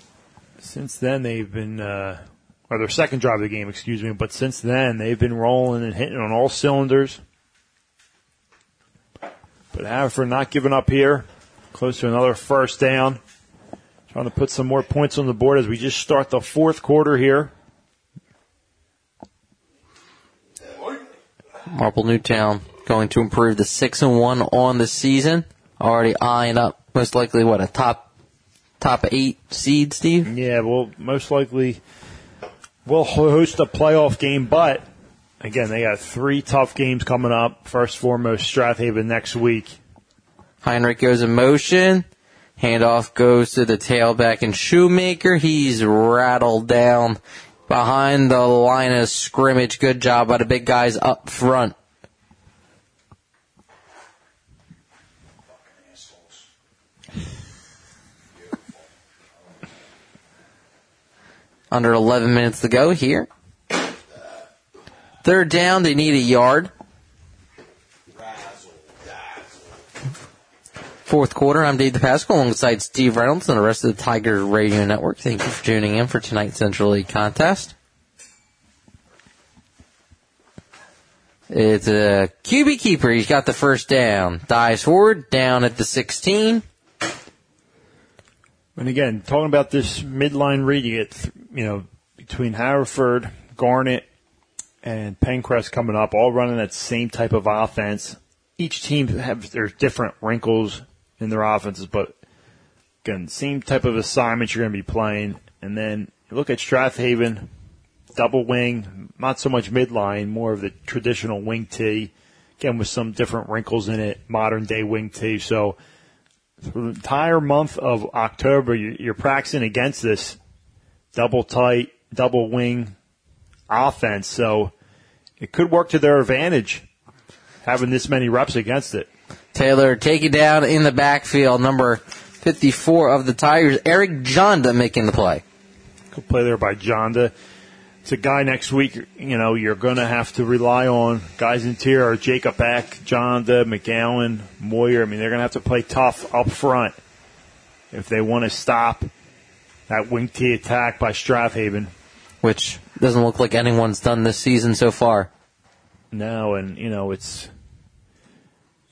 since then they've been uh, – or their second drive of the game, excuse me, but since then they've been rolling and hitting on all cylinders. But Haverford not giving up here. Close to another first down. Trying to put some more points on the board as we just start the fourth quarter here. Marple Newtown going to improve to six and one on the season. Already eyeing up most likely, what, a top top eight seed, Steve? Yeah, well, most likely we'll host a playoff game, but... Again, they got three tough games coming up. First, foremost, Strath Haven next week. Heinrich goes in motion. Handoff goes to the tailback and Shoemaker. He's rattled down behind the line of scrimmage. Good job by the big guys up front. Under eleven minutes to go here. Third down, they need a yard. Fourth quarter, I'm Dave DePasco alongside Steve Reynolds and the rest of the Tiger Radio Network. Thank you for tuning in for tonight's Central League contest. It's a Q B keeper. He's got the first down. Dives forward, down at the sixteen. And again, talking about this midline read, you get, you know, between Haverford, Garnet, and Pencrest coming up, all running that same type of offense. Each team has their different wrinkles in their offenses, but again, same type of assignments you're going to be playing. And then you look at Strath Haven, double wing, not so much midline, more of the traditional wing tee, again with some different wrinkles in it, modern day wing tee. So for the entire month of October, you're practicing against this double tight, double wing offense, so it could work to their advantage having this many reps against it. Taylor taking down in the backfield, number fifty-four of the Tigers, Eric Jonda making the play. Good play there by Jonda. It's a guy next week, you know, you're going to have to rely on guys in tier are Jacob Eck, Jonda, McGowan, Moyer. I mean, they're going to have to play tough up front if they want to stop that wing tee attack by Strath Haven, which doesn't look like anyone's done this season so far. No, and, you know, it's...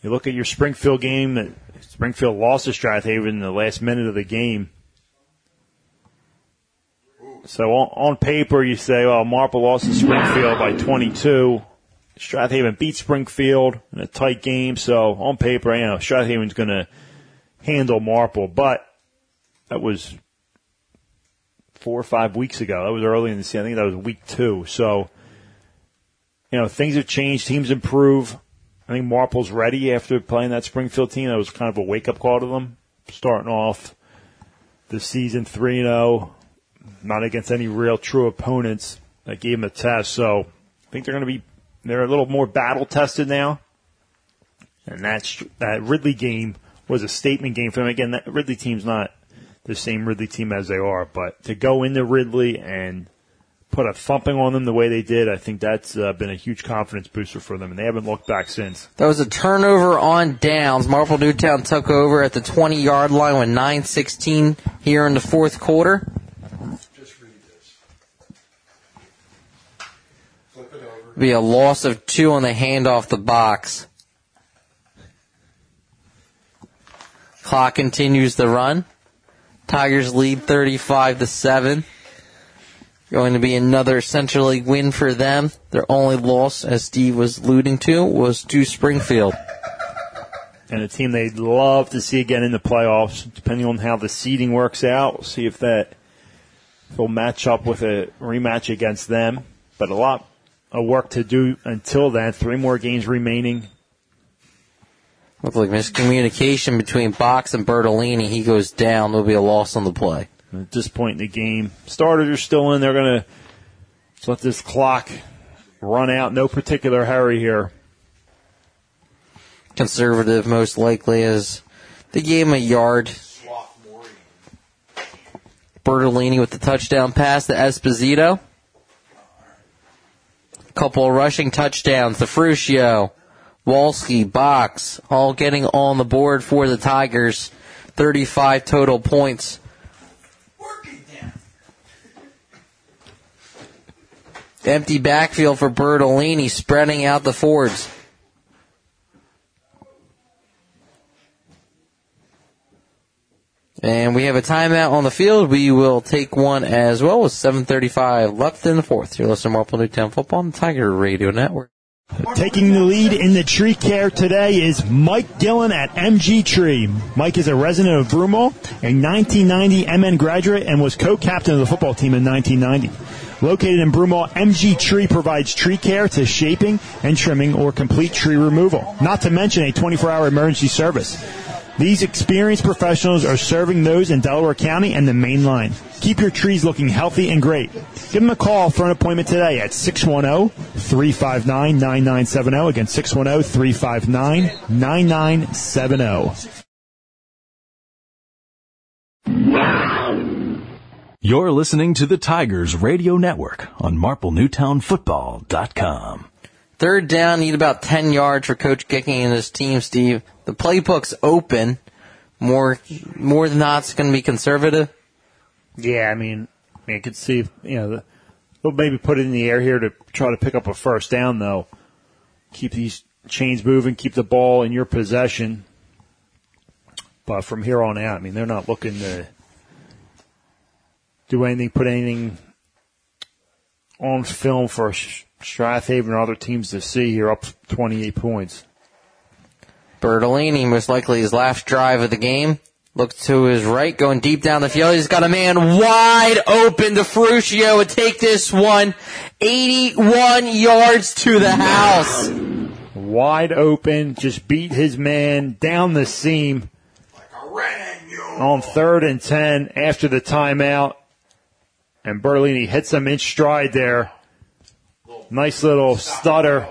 You look at your Springfield game, that Springfield lost to Strath Haven in the last minute of the game. So on, on paper, you say, well, Marple lost to Springfield by twenty-two. Strath Haven beat Springfield in a tight game, so on paper, you know, Strath Haven's going to handle Marple, but that was... four or five weeks ago. That was early in the season. I think that was week two. So, you know, things have changed. Teams improve. I think Marple's ready after playing that Springfield team. That was kind of a wake-up call to them, starting off the season three and oh, not against any real true opponents that gave them a test. So I think they're going to be – they're a little more battle-tested now. And that's, that Ridley game was a statement game for them. Again, that Ridley team's not – the same Ridley team as they are, but to go into Ridley and put a thumping on them the way they did, I think that's uh, been a huge confidence booster for them, and they haven't looked back since. That was a turnover on downs. Marple Newtown took over at the twenty-yard line with nine sixteen here in the fourth quarter. Just read this. Flip it over. Be a loss of two on the handoff the box. Clock continues the run. Tigers lead thirty-five to seven. Going to be another Central League win for them. Their only loss, as Steve was alluding to, was to Springfield. And a team they'd love to see again in the playoffs, depending on how the seeding works out. We'll see if that will match up with a rematch against them. But a lot of work to do until then. Three more games remaining. Looks like miscommunication between Box and Bertolini. He goes down. There'll be a loss on the play. At this point in the game, starters are still in. They're going to let this clock run out. No particular hurry here. Conservative, most likely, is they gave him a yard. Bertolini with the touchdown pass to Esposito. A couple of rushing touchdowns. DeFruccio, Walski, Box, all getting on the board for the Tigers. thirty-five total points. Empty backfield for Bertolini, spreading out the Fords. And we have a timeout on the field. We will take one as well with seven thirty-five left in the fourth. You're listening to Marple Newtown Football on the Tiger Radio Network. Taking the lead in the tree care today is Mike Gillen at M G Tree. Mike is a resident of Broomall, a nineteen ninety M N graduate, and was co-captain of the football team in nineteen ninety. Located in Broomall, M G Tree provides tree care to shaping and trimming or complete tree removal, not to mention a twenty-four hour emergency service. These experienced professionals are serving those in Delaware County and the main line. Keep your trees looking healthy and great. Give them a call for an appointment today at six one zero, three five nine, nine nine seven zero. Again, six one zero, three five nine, nine nine seven zero. You're listening to the Tigers Radio Network on marple newtown football dot com. Third down, need about ten yards for Coach Gicking and his team, Steve. The playbook's open. More more than not, it's going to be conservative. Yeah, I mean, you could see, you know, the, we'll maybe put it in the air here to try to pick up a first down, though. Keep these chains moving, keep the ball in your possession. But from here on out, I mean, they're not looking to do anything, put anything on film for a sh- Strath Haven and other teams to see here, up twenty-eight points. Bertolini, most likely his last drive of the game. Looks to his right, going deep down the field. He's got a man wide open. DeFruccio would take this one. eighty-one yards to the house. Wide open, just beat his man down the seam. Like a red on third and ten after the timeout. And Bertolini hits him in stride there. Nice little stutter.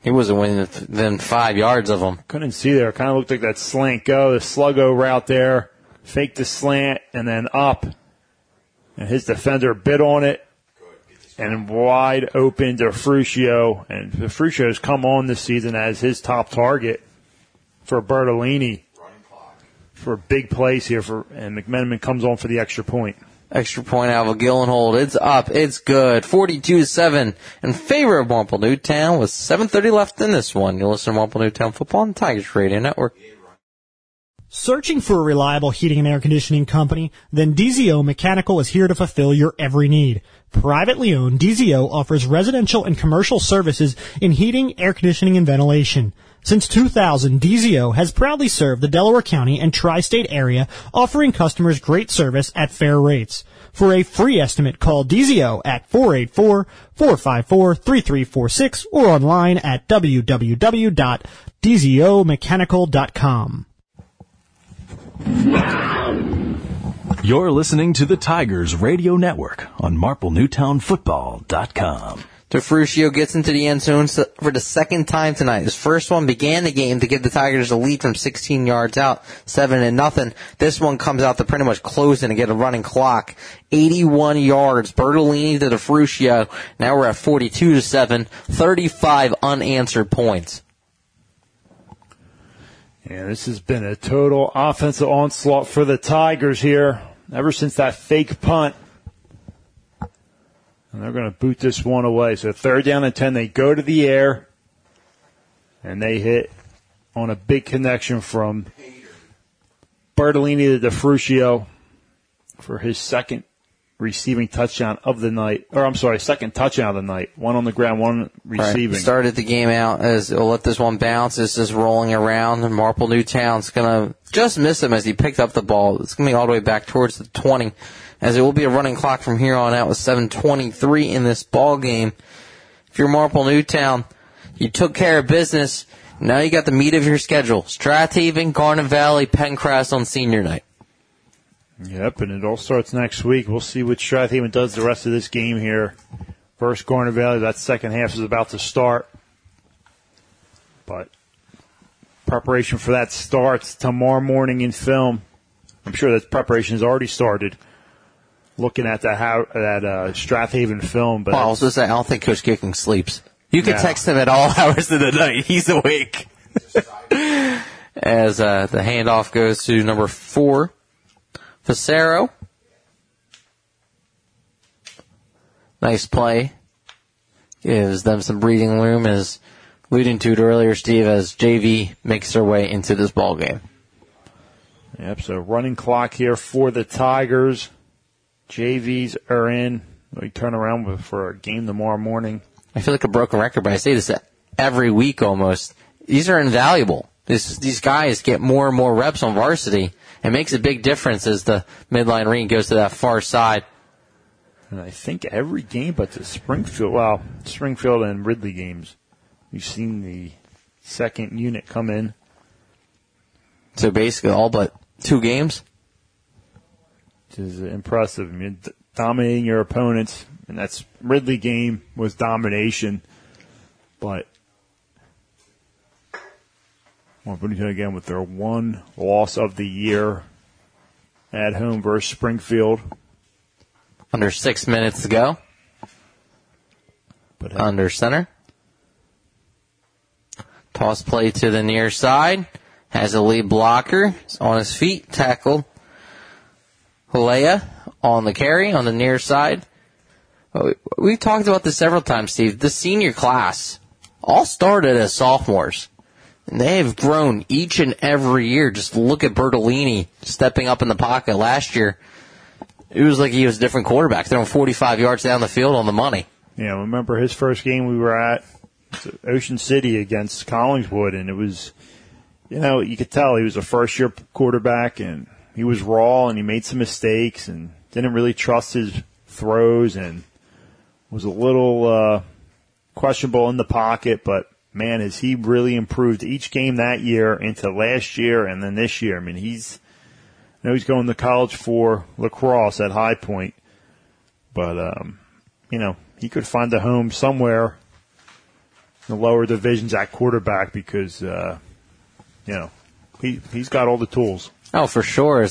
He wasn't within five yards of him. Couldn't see there. Kind of looked like that slant go, the sluggo route there. Faked the slant and then up. And his defender bit on it. And wide open to DeFruccio. And DeFruccio has come on this season as his top target for Bertolini. For big plays here. For and McMenamin comes on for the extra point. Extra point out of a Gillen hold. It's up. It's good. forty-two seven in favor of Marple Newtown with seven thirty left in this one. You'll listen to Marple Newtown Football on Tigers Radio Network. Searching for a reliable heating and air conditioning company? Then D Z O Mechanical is here to fulfill your every need. Privately owned, D Z O offers residential and commercial services in heating, air conditioning, and ventilation. Since two thousand, D Z O has proudly served the Delaware County and Tri-State area, offering customers great service at fair rates. For a free estimate, call D Z O at four eight four, four five four, three three four six or online at w w w dot d z o mechanical dot com. You're listening to the Tigers Radio Network on marple newtown football dot com. DeFruccio gets into the end zone for the second time tonight. His first one began the game to give the Tigers a lead from sixteen yards out, seven to nothing. This one comes out to pretty much close in and get a running clock. eighty-one yards, Bertolini to DeFruccio. Now we're at forty-two to seven, thirty-five unanswered points. Yeah, this has been a total offensive onslaught for the Tigers here ever since that fake punt. And they're going to boot this one away. So third down and ten, they go to the air. And they hit on a big connection from Bertolini to DeFruccio for his second receiving touchdown of the night. Or, I'm sorry, second touchdown of the night. One on the ground, one receiving. Right. Started the game out as he'll let this one bounce. This is rolling around. And Marple Newtown's going to just miss him as he picked up the ball. It's going to be all the way back towards the twenty. As it will be a running clock from here on out with seven twenty-three in this ball game. If you're Marple Newtown, you took care of business. Now you got the meat of your schedule. Strath Haven, Garnet Valley, Pencrest on senior night. Yep, and it all starts next week. We'll see what Strath Haven does the rest of this game here. First Garnet Valley, that second half is about to start. But preparation for that starts tomorrow morning in film. I'm sure that preparation has already started. Looking at that how, that uh, Strath Haven film. But well, I also say I don't think Coach Gicking sleeps. You can no. text him at all hours of the night. He's awake. As uh, the handoff goes to number four, Facero. Nice play. Gives them some breathing room, as alluding to it earlier, Steve, as J V makes their way into this ballgame. Yep, so running clock here for the Tigers. J Vs are in. We turn around with, for a game tomorrow morning. I feel like a broken record, but I say this every week almost. These are invaluable. This, these guys get more and more reps on varsity. It makes a big difference as the midline ring goes to that far side. And I think every game but the Springfield, well, Springfield and Ridley games, we've seen the second unit come in. So basically all but two games? Which is impressive. I mean, d- dominating your opponents, and that's Ridley game was domination, but Marple again with their one loss of the year at home versus Springfield. Under six minutes to go. But under center, toss play to the near side, has a lead blocker, is on his feet, tackled. Halea on the carry on the near side. We've talked about this several times, Steve. The senior class all started as sophomores. And they have grown each and every year. Just look at Bertolini stepping up in the pocket last year. It was like he was a different quarterback, throwing forty-five yards down the field on the money. Yeah, I remember his first game we were at Ocean City against Collingswood, and it was, you know, you could tell he was a first-year quarterback, and he was raw, and he made some mistakes and didn't really trust his throws and was a little uh, questionable in the pocket. But, man, has he really improved each game that year into last year and then this year. I mean, he's I know he's going to college for lacrosse at High Point. But, um, you know, he could find a home somewhere in the lower divisions at quarterback because, uh, you know, he, he's got all the tools. Oh, for sure.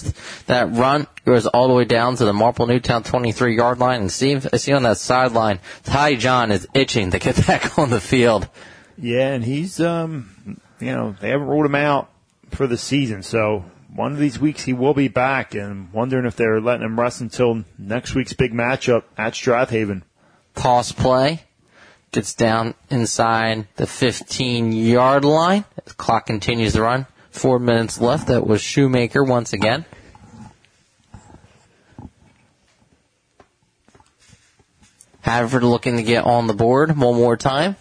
That run goes all the way down to the Marple Newtown twenty-three-yard line. And see, I see on that sideline, Ty John is itching to get back on the field. Yeah, and he's, um, you know, they haven't ruled him out for the season. So one of these weeks he will be back, and wondering if they're letting him rest until next week's big matchup at Strath Haven. Toss play. Gets down inside the fifteen-yard line. The clock continues to run. Four minutes left. That was Shoemaker once again. Haverford looking to get on the board one more time.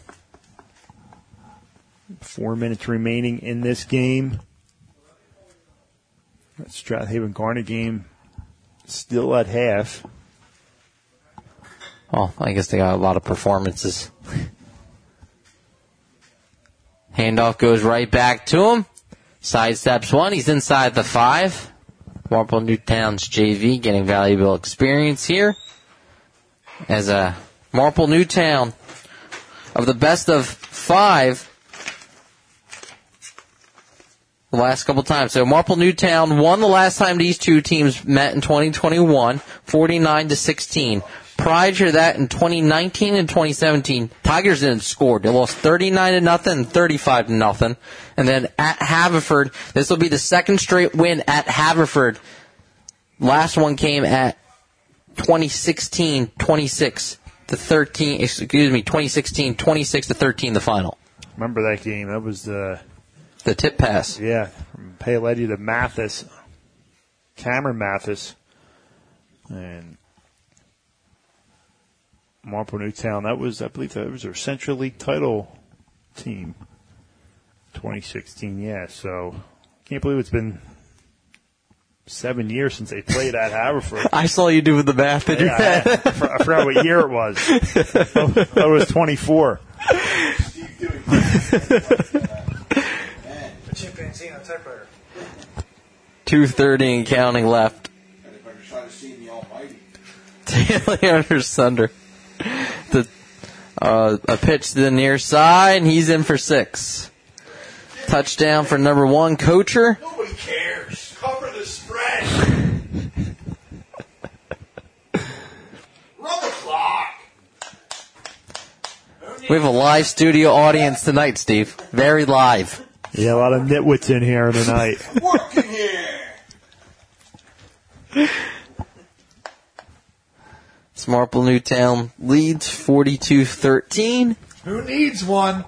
Four minutes remaining in this game. That Strath Haven Garnet game still at half. Well, I guess they got a lot of performances. Handoff goes right back to him. Sidesteps one. He's inside the five. Marple Newtown's J V getting valuable experience here. As a Marple Newtown of the best of five the last couple times. So Marple Newtown won the last time these two teams met in twenty twenty-one, forty-nine to sixteen. Prior to that, in twenty nineteen and twenty seventeen, Tigers didn't score. They lost thirty-nine to nothing and thirty-five to nothing. And then at Haverford, this will be the second straight win at Haverford. Last one came at twenty sixteen, twenty-six to thirteen. Excuse me, twenty sixteen, twenty-six to thirteen, the final. Remember that game? That was the the tip pass. Yeah, from Paletti to Mathis, Cameron Mathis, and Marple Newtown. That was, I believe, that was their Central League title team, twenty sixteen. Yeah, so can't believe it's been seven years since they played at Haverford. I saw you do the math in yeah, your head. I, I forgot what year it was. I was twenty-four. two thirty and counting left. Taylor under Sunder. The, uh, a pitch to the near side, and he's in for six. Touchdown for number one, Kocher. Nobody cares. Cover the spread. Run the clock. We have a live studio audience tonight, Steve. Very live. Yeah, a lot of nitwits in here tonight. Working here. Marple Newtown leads forty-two thirteen. Who needs one?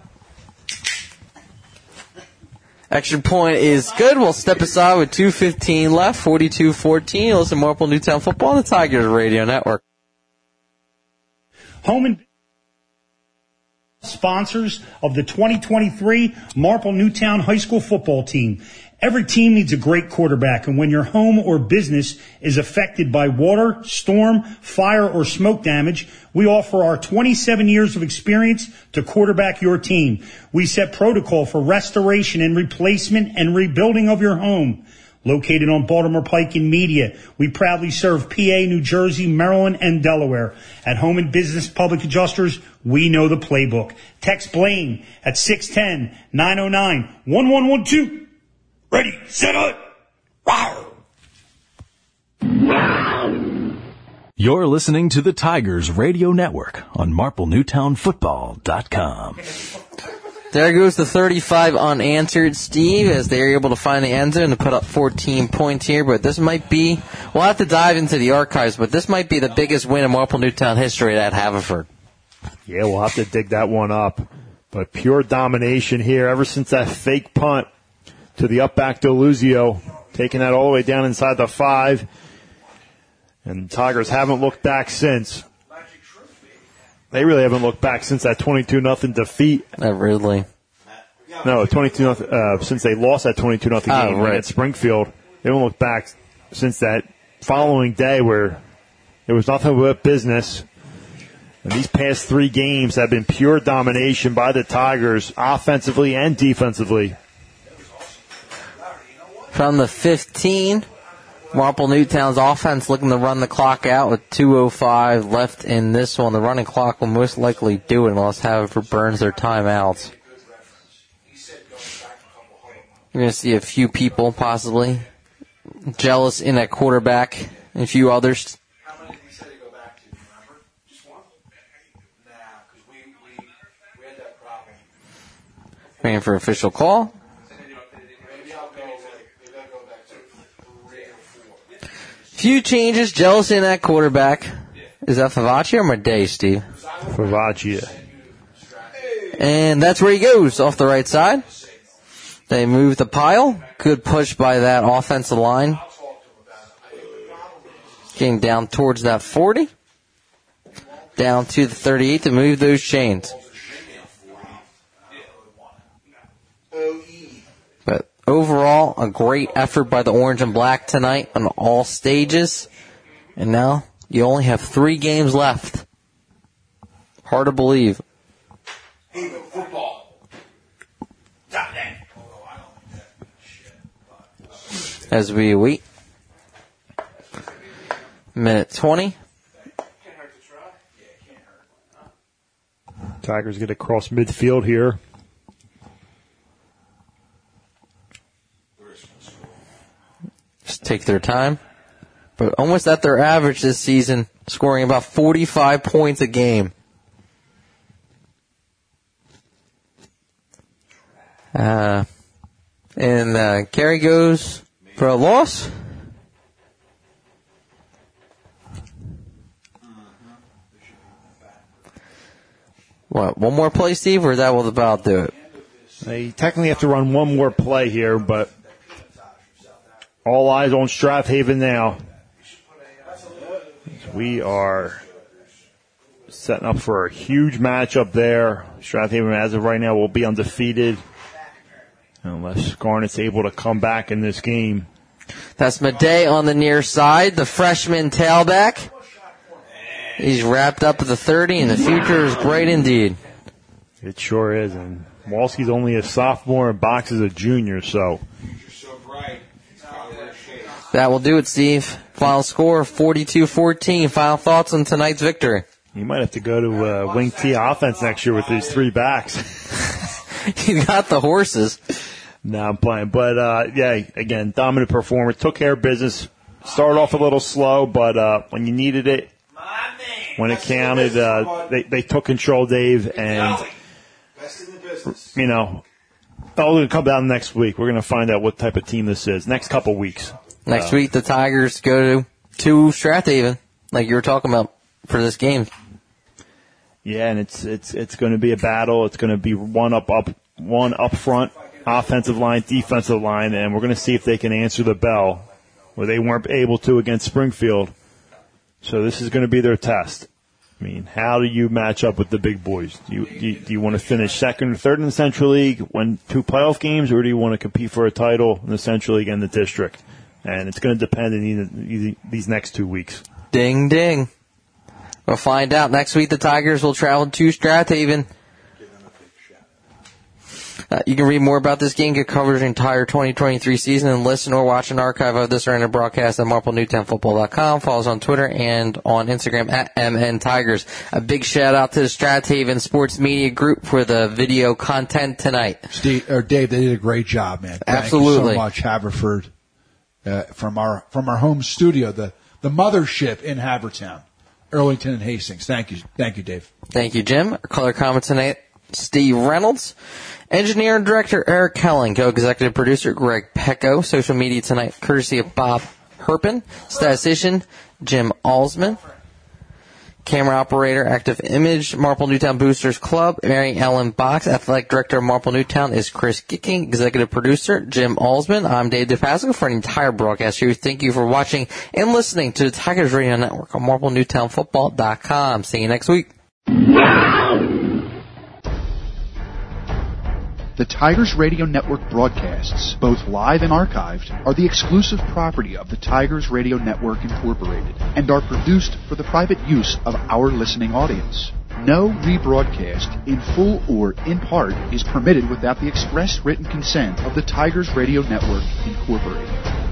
Extra point is good. We'll step aside with two fifteen left, forty-two fourteen. Listen to Marple Newtown football on the Tigers Radio Network. Home and sponsors of the twenty twenty-three Marple Newtown High School football team. Every team needs a great quarterback, and when your home or business is affected by water, storm, fire, or smoke damage, we offer our twenty-seven years of experience to quarterback your team. We set protocol for restoration and replacement and rebuilding of your home. Located on Baltimore Pike in Media, we proudly serve P A, New Jersey, Maryland, and Delaware. At Home and Business Public Adjusters, we know the playbook. Text Blaine at six one zero, nine zero nine, one one one two. Ready, set up! Wow! Wow! You're listening to the Tigers Radio Network on marple newtown football dot com. There goes the thirty-five unanswered, Steve, as they're able to find the end zone to put up fourteen points here. But this might be, we'll have to dive into the archives, but this might be the biggest win in Marple Newtown history at Haverford. Yeah, we'll have to dig that one up. But pure domination here ever since that fake punt to the up-back Deluzio, taking that all the way down inside the five. And the Tigers haven't looked back since. They really haven't looked back since that twenty-two nothing defeat. At Ridley. No, twenty-two nothing, uh, since they lost that twenty-two nothing game oh, right. at Springfield. They haven't looked back since that following day where it was nothing but business. And these past three games have been pure domination by the Tigers, offensively and defensively. From the fifteen, Marple Newtown's offense looking to run the clock out with two oh five left in this one. The running clock will most likely do it unless Haverford burns their timeouts. You're going to see a few people possibly jealous in that quarterback and a few others. How many did we say to go back to? Remember? Just one? Nah, because we, we, we had that problem. Waiting for official call. Few changes, jealousy in that quarterback. Is that Favaccia or Merde, Steve? Favaccia. And that's where he goes, off the right side. They move the pile. Good push by that offensive line. Getting down towards that forty. Down to the thirty-eight to move those chains. Overall, a great effort by the Orange and Black tonight on all stages. And now you only have three games left. Hard to believe. Even football. Stop that. As we wait. Minute twenty. Tigers get across midfield here. Just take their time. But almost at their average this season, scoring about forty-five points a game. Uh, and uh, Carey goes for a loss. What, one more play, Steve, or that will about do it? They technically have to run one more play here, but all eyes on Strath Haven now. We are setting up for a huge matchup there. Strath Haven, as of right now, will be undefeated unless Garnet's able to come back in this game. That's Madej on the near side, the freshman tailback. He's wrapped up at the thirty, and the future is bright indeed. It sure is, and Walski's only a sophomore and Box is a junior, so. That will do it, Steve. Final score, forty-two fourteen. Final thoughts on tonight's victory. You might have to go to uh, wing T offense next year with these three backs. You got the horses. No, I'm playing. But, uh, yeah, again, dominant performance. Took care of business. Started off a little slow, but uh, when you needed it, when it counted, uh, they, they took control, Dave. And, you know, all going to come down next week. We're going to find out what type of team this is. Next couple weeks. Next week, the Tigers go to, to Strath Haven, like you were talking about for this game. Yeah, and it's it's it's going to be a battle. It's going to be one up up one up front, offensive line, defensive line, and we're going to see if they can answer the bell, where they weren't able to against Springfield. So this is going to be their test. I mean, how do you match up with the big boys? Do you, do you, do you want to finish second or third in the Central League, win two playoff games, or do you want to compete for a title in the Central League and the district? And it's going to depend on these next two weeks. Ding, ding. We'll find out. Next week, the Tigers will travel to Strath Haven. Uh, you can read more about this game, get coverage of the entire twenty twenty-three season, and listen or watch an archive of this or any broadcast at marple newtown football dot com. Follow us on Twitter and on Instagram at M N Tigers. A big shout-out to the Strath Haven Sports Media Group for the video content tonight. Steve, or Dave, they did a great job, man. Thank Absolutely. you so much, Haverford. Uh, from our from our home studio, the, the mothership in Havertown, Arlington and Hastings. Thank you. Thank you, Dave. Thank you, Jim. Our color comment tonight, Steve Reynolds. Engineer and director, Eric Kelling. Co-executive producer, Greg Pecco. Social media tonight, courtesy of Bob Herpin. Statistician, Jim Alsman. Camera operator, active image, Marple Newtown Boosters Club, Mary Ellen Box. Athletic director of Marple Newtown is Chris Gicking. Executive producer, Jim Alsman. I'm Dave DePasco for an entire broadcast here. Thank you for watching and listening to the Tigers Radio Network on marple newtown football dot com. See you next week. The Tigers Radio Network broadcasts, both live and archived, are the exclusive property of the Tigers Radio Network Incorporated and are produced for the private use of our listening audience. No rebroadcast, in full or in part, is permitted without the express written consent of the Tigers Radio Network Incorporated.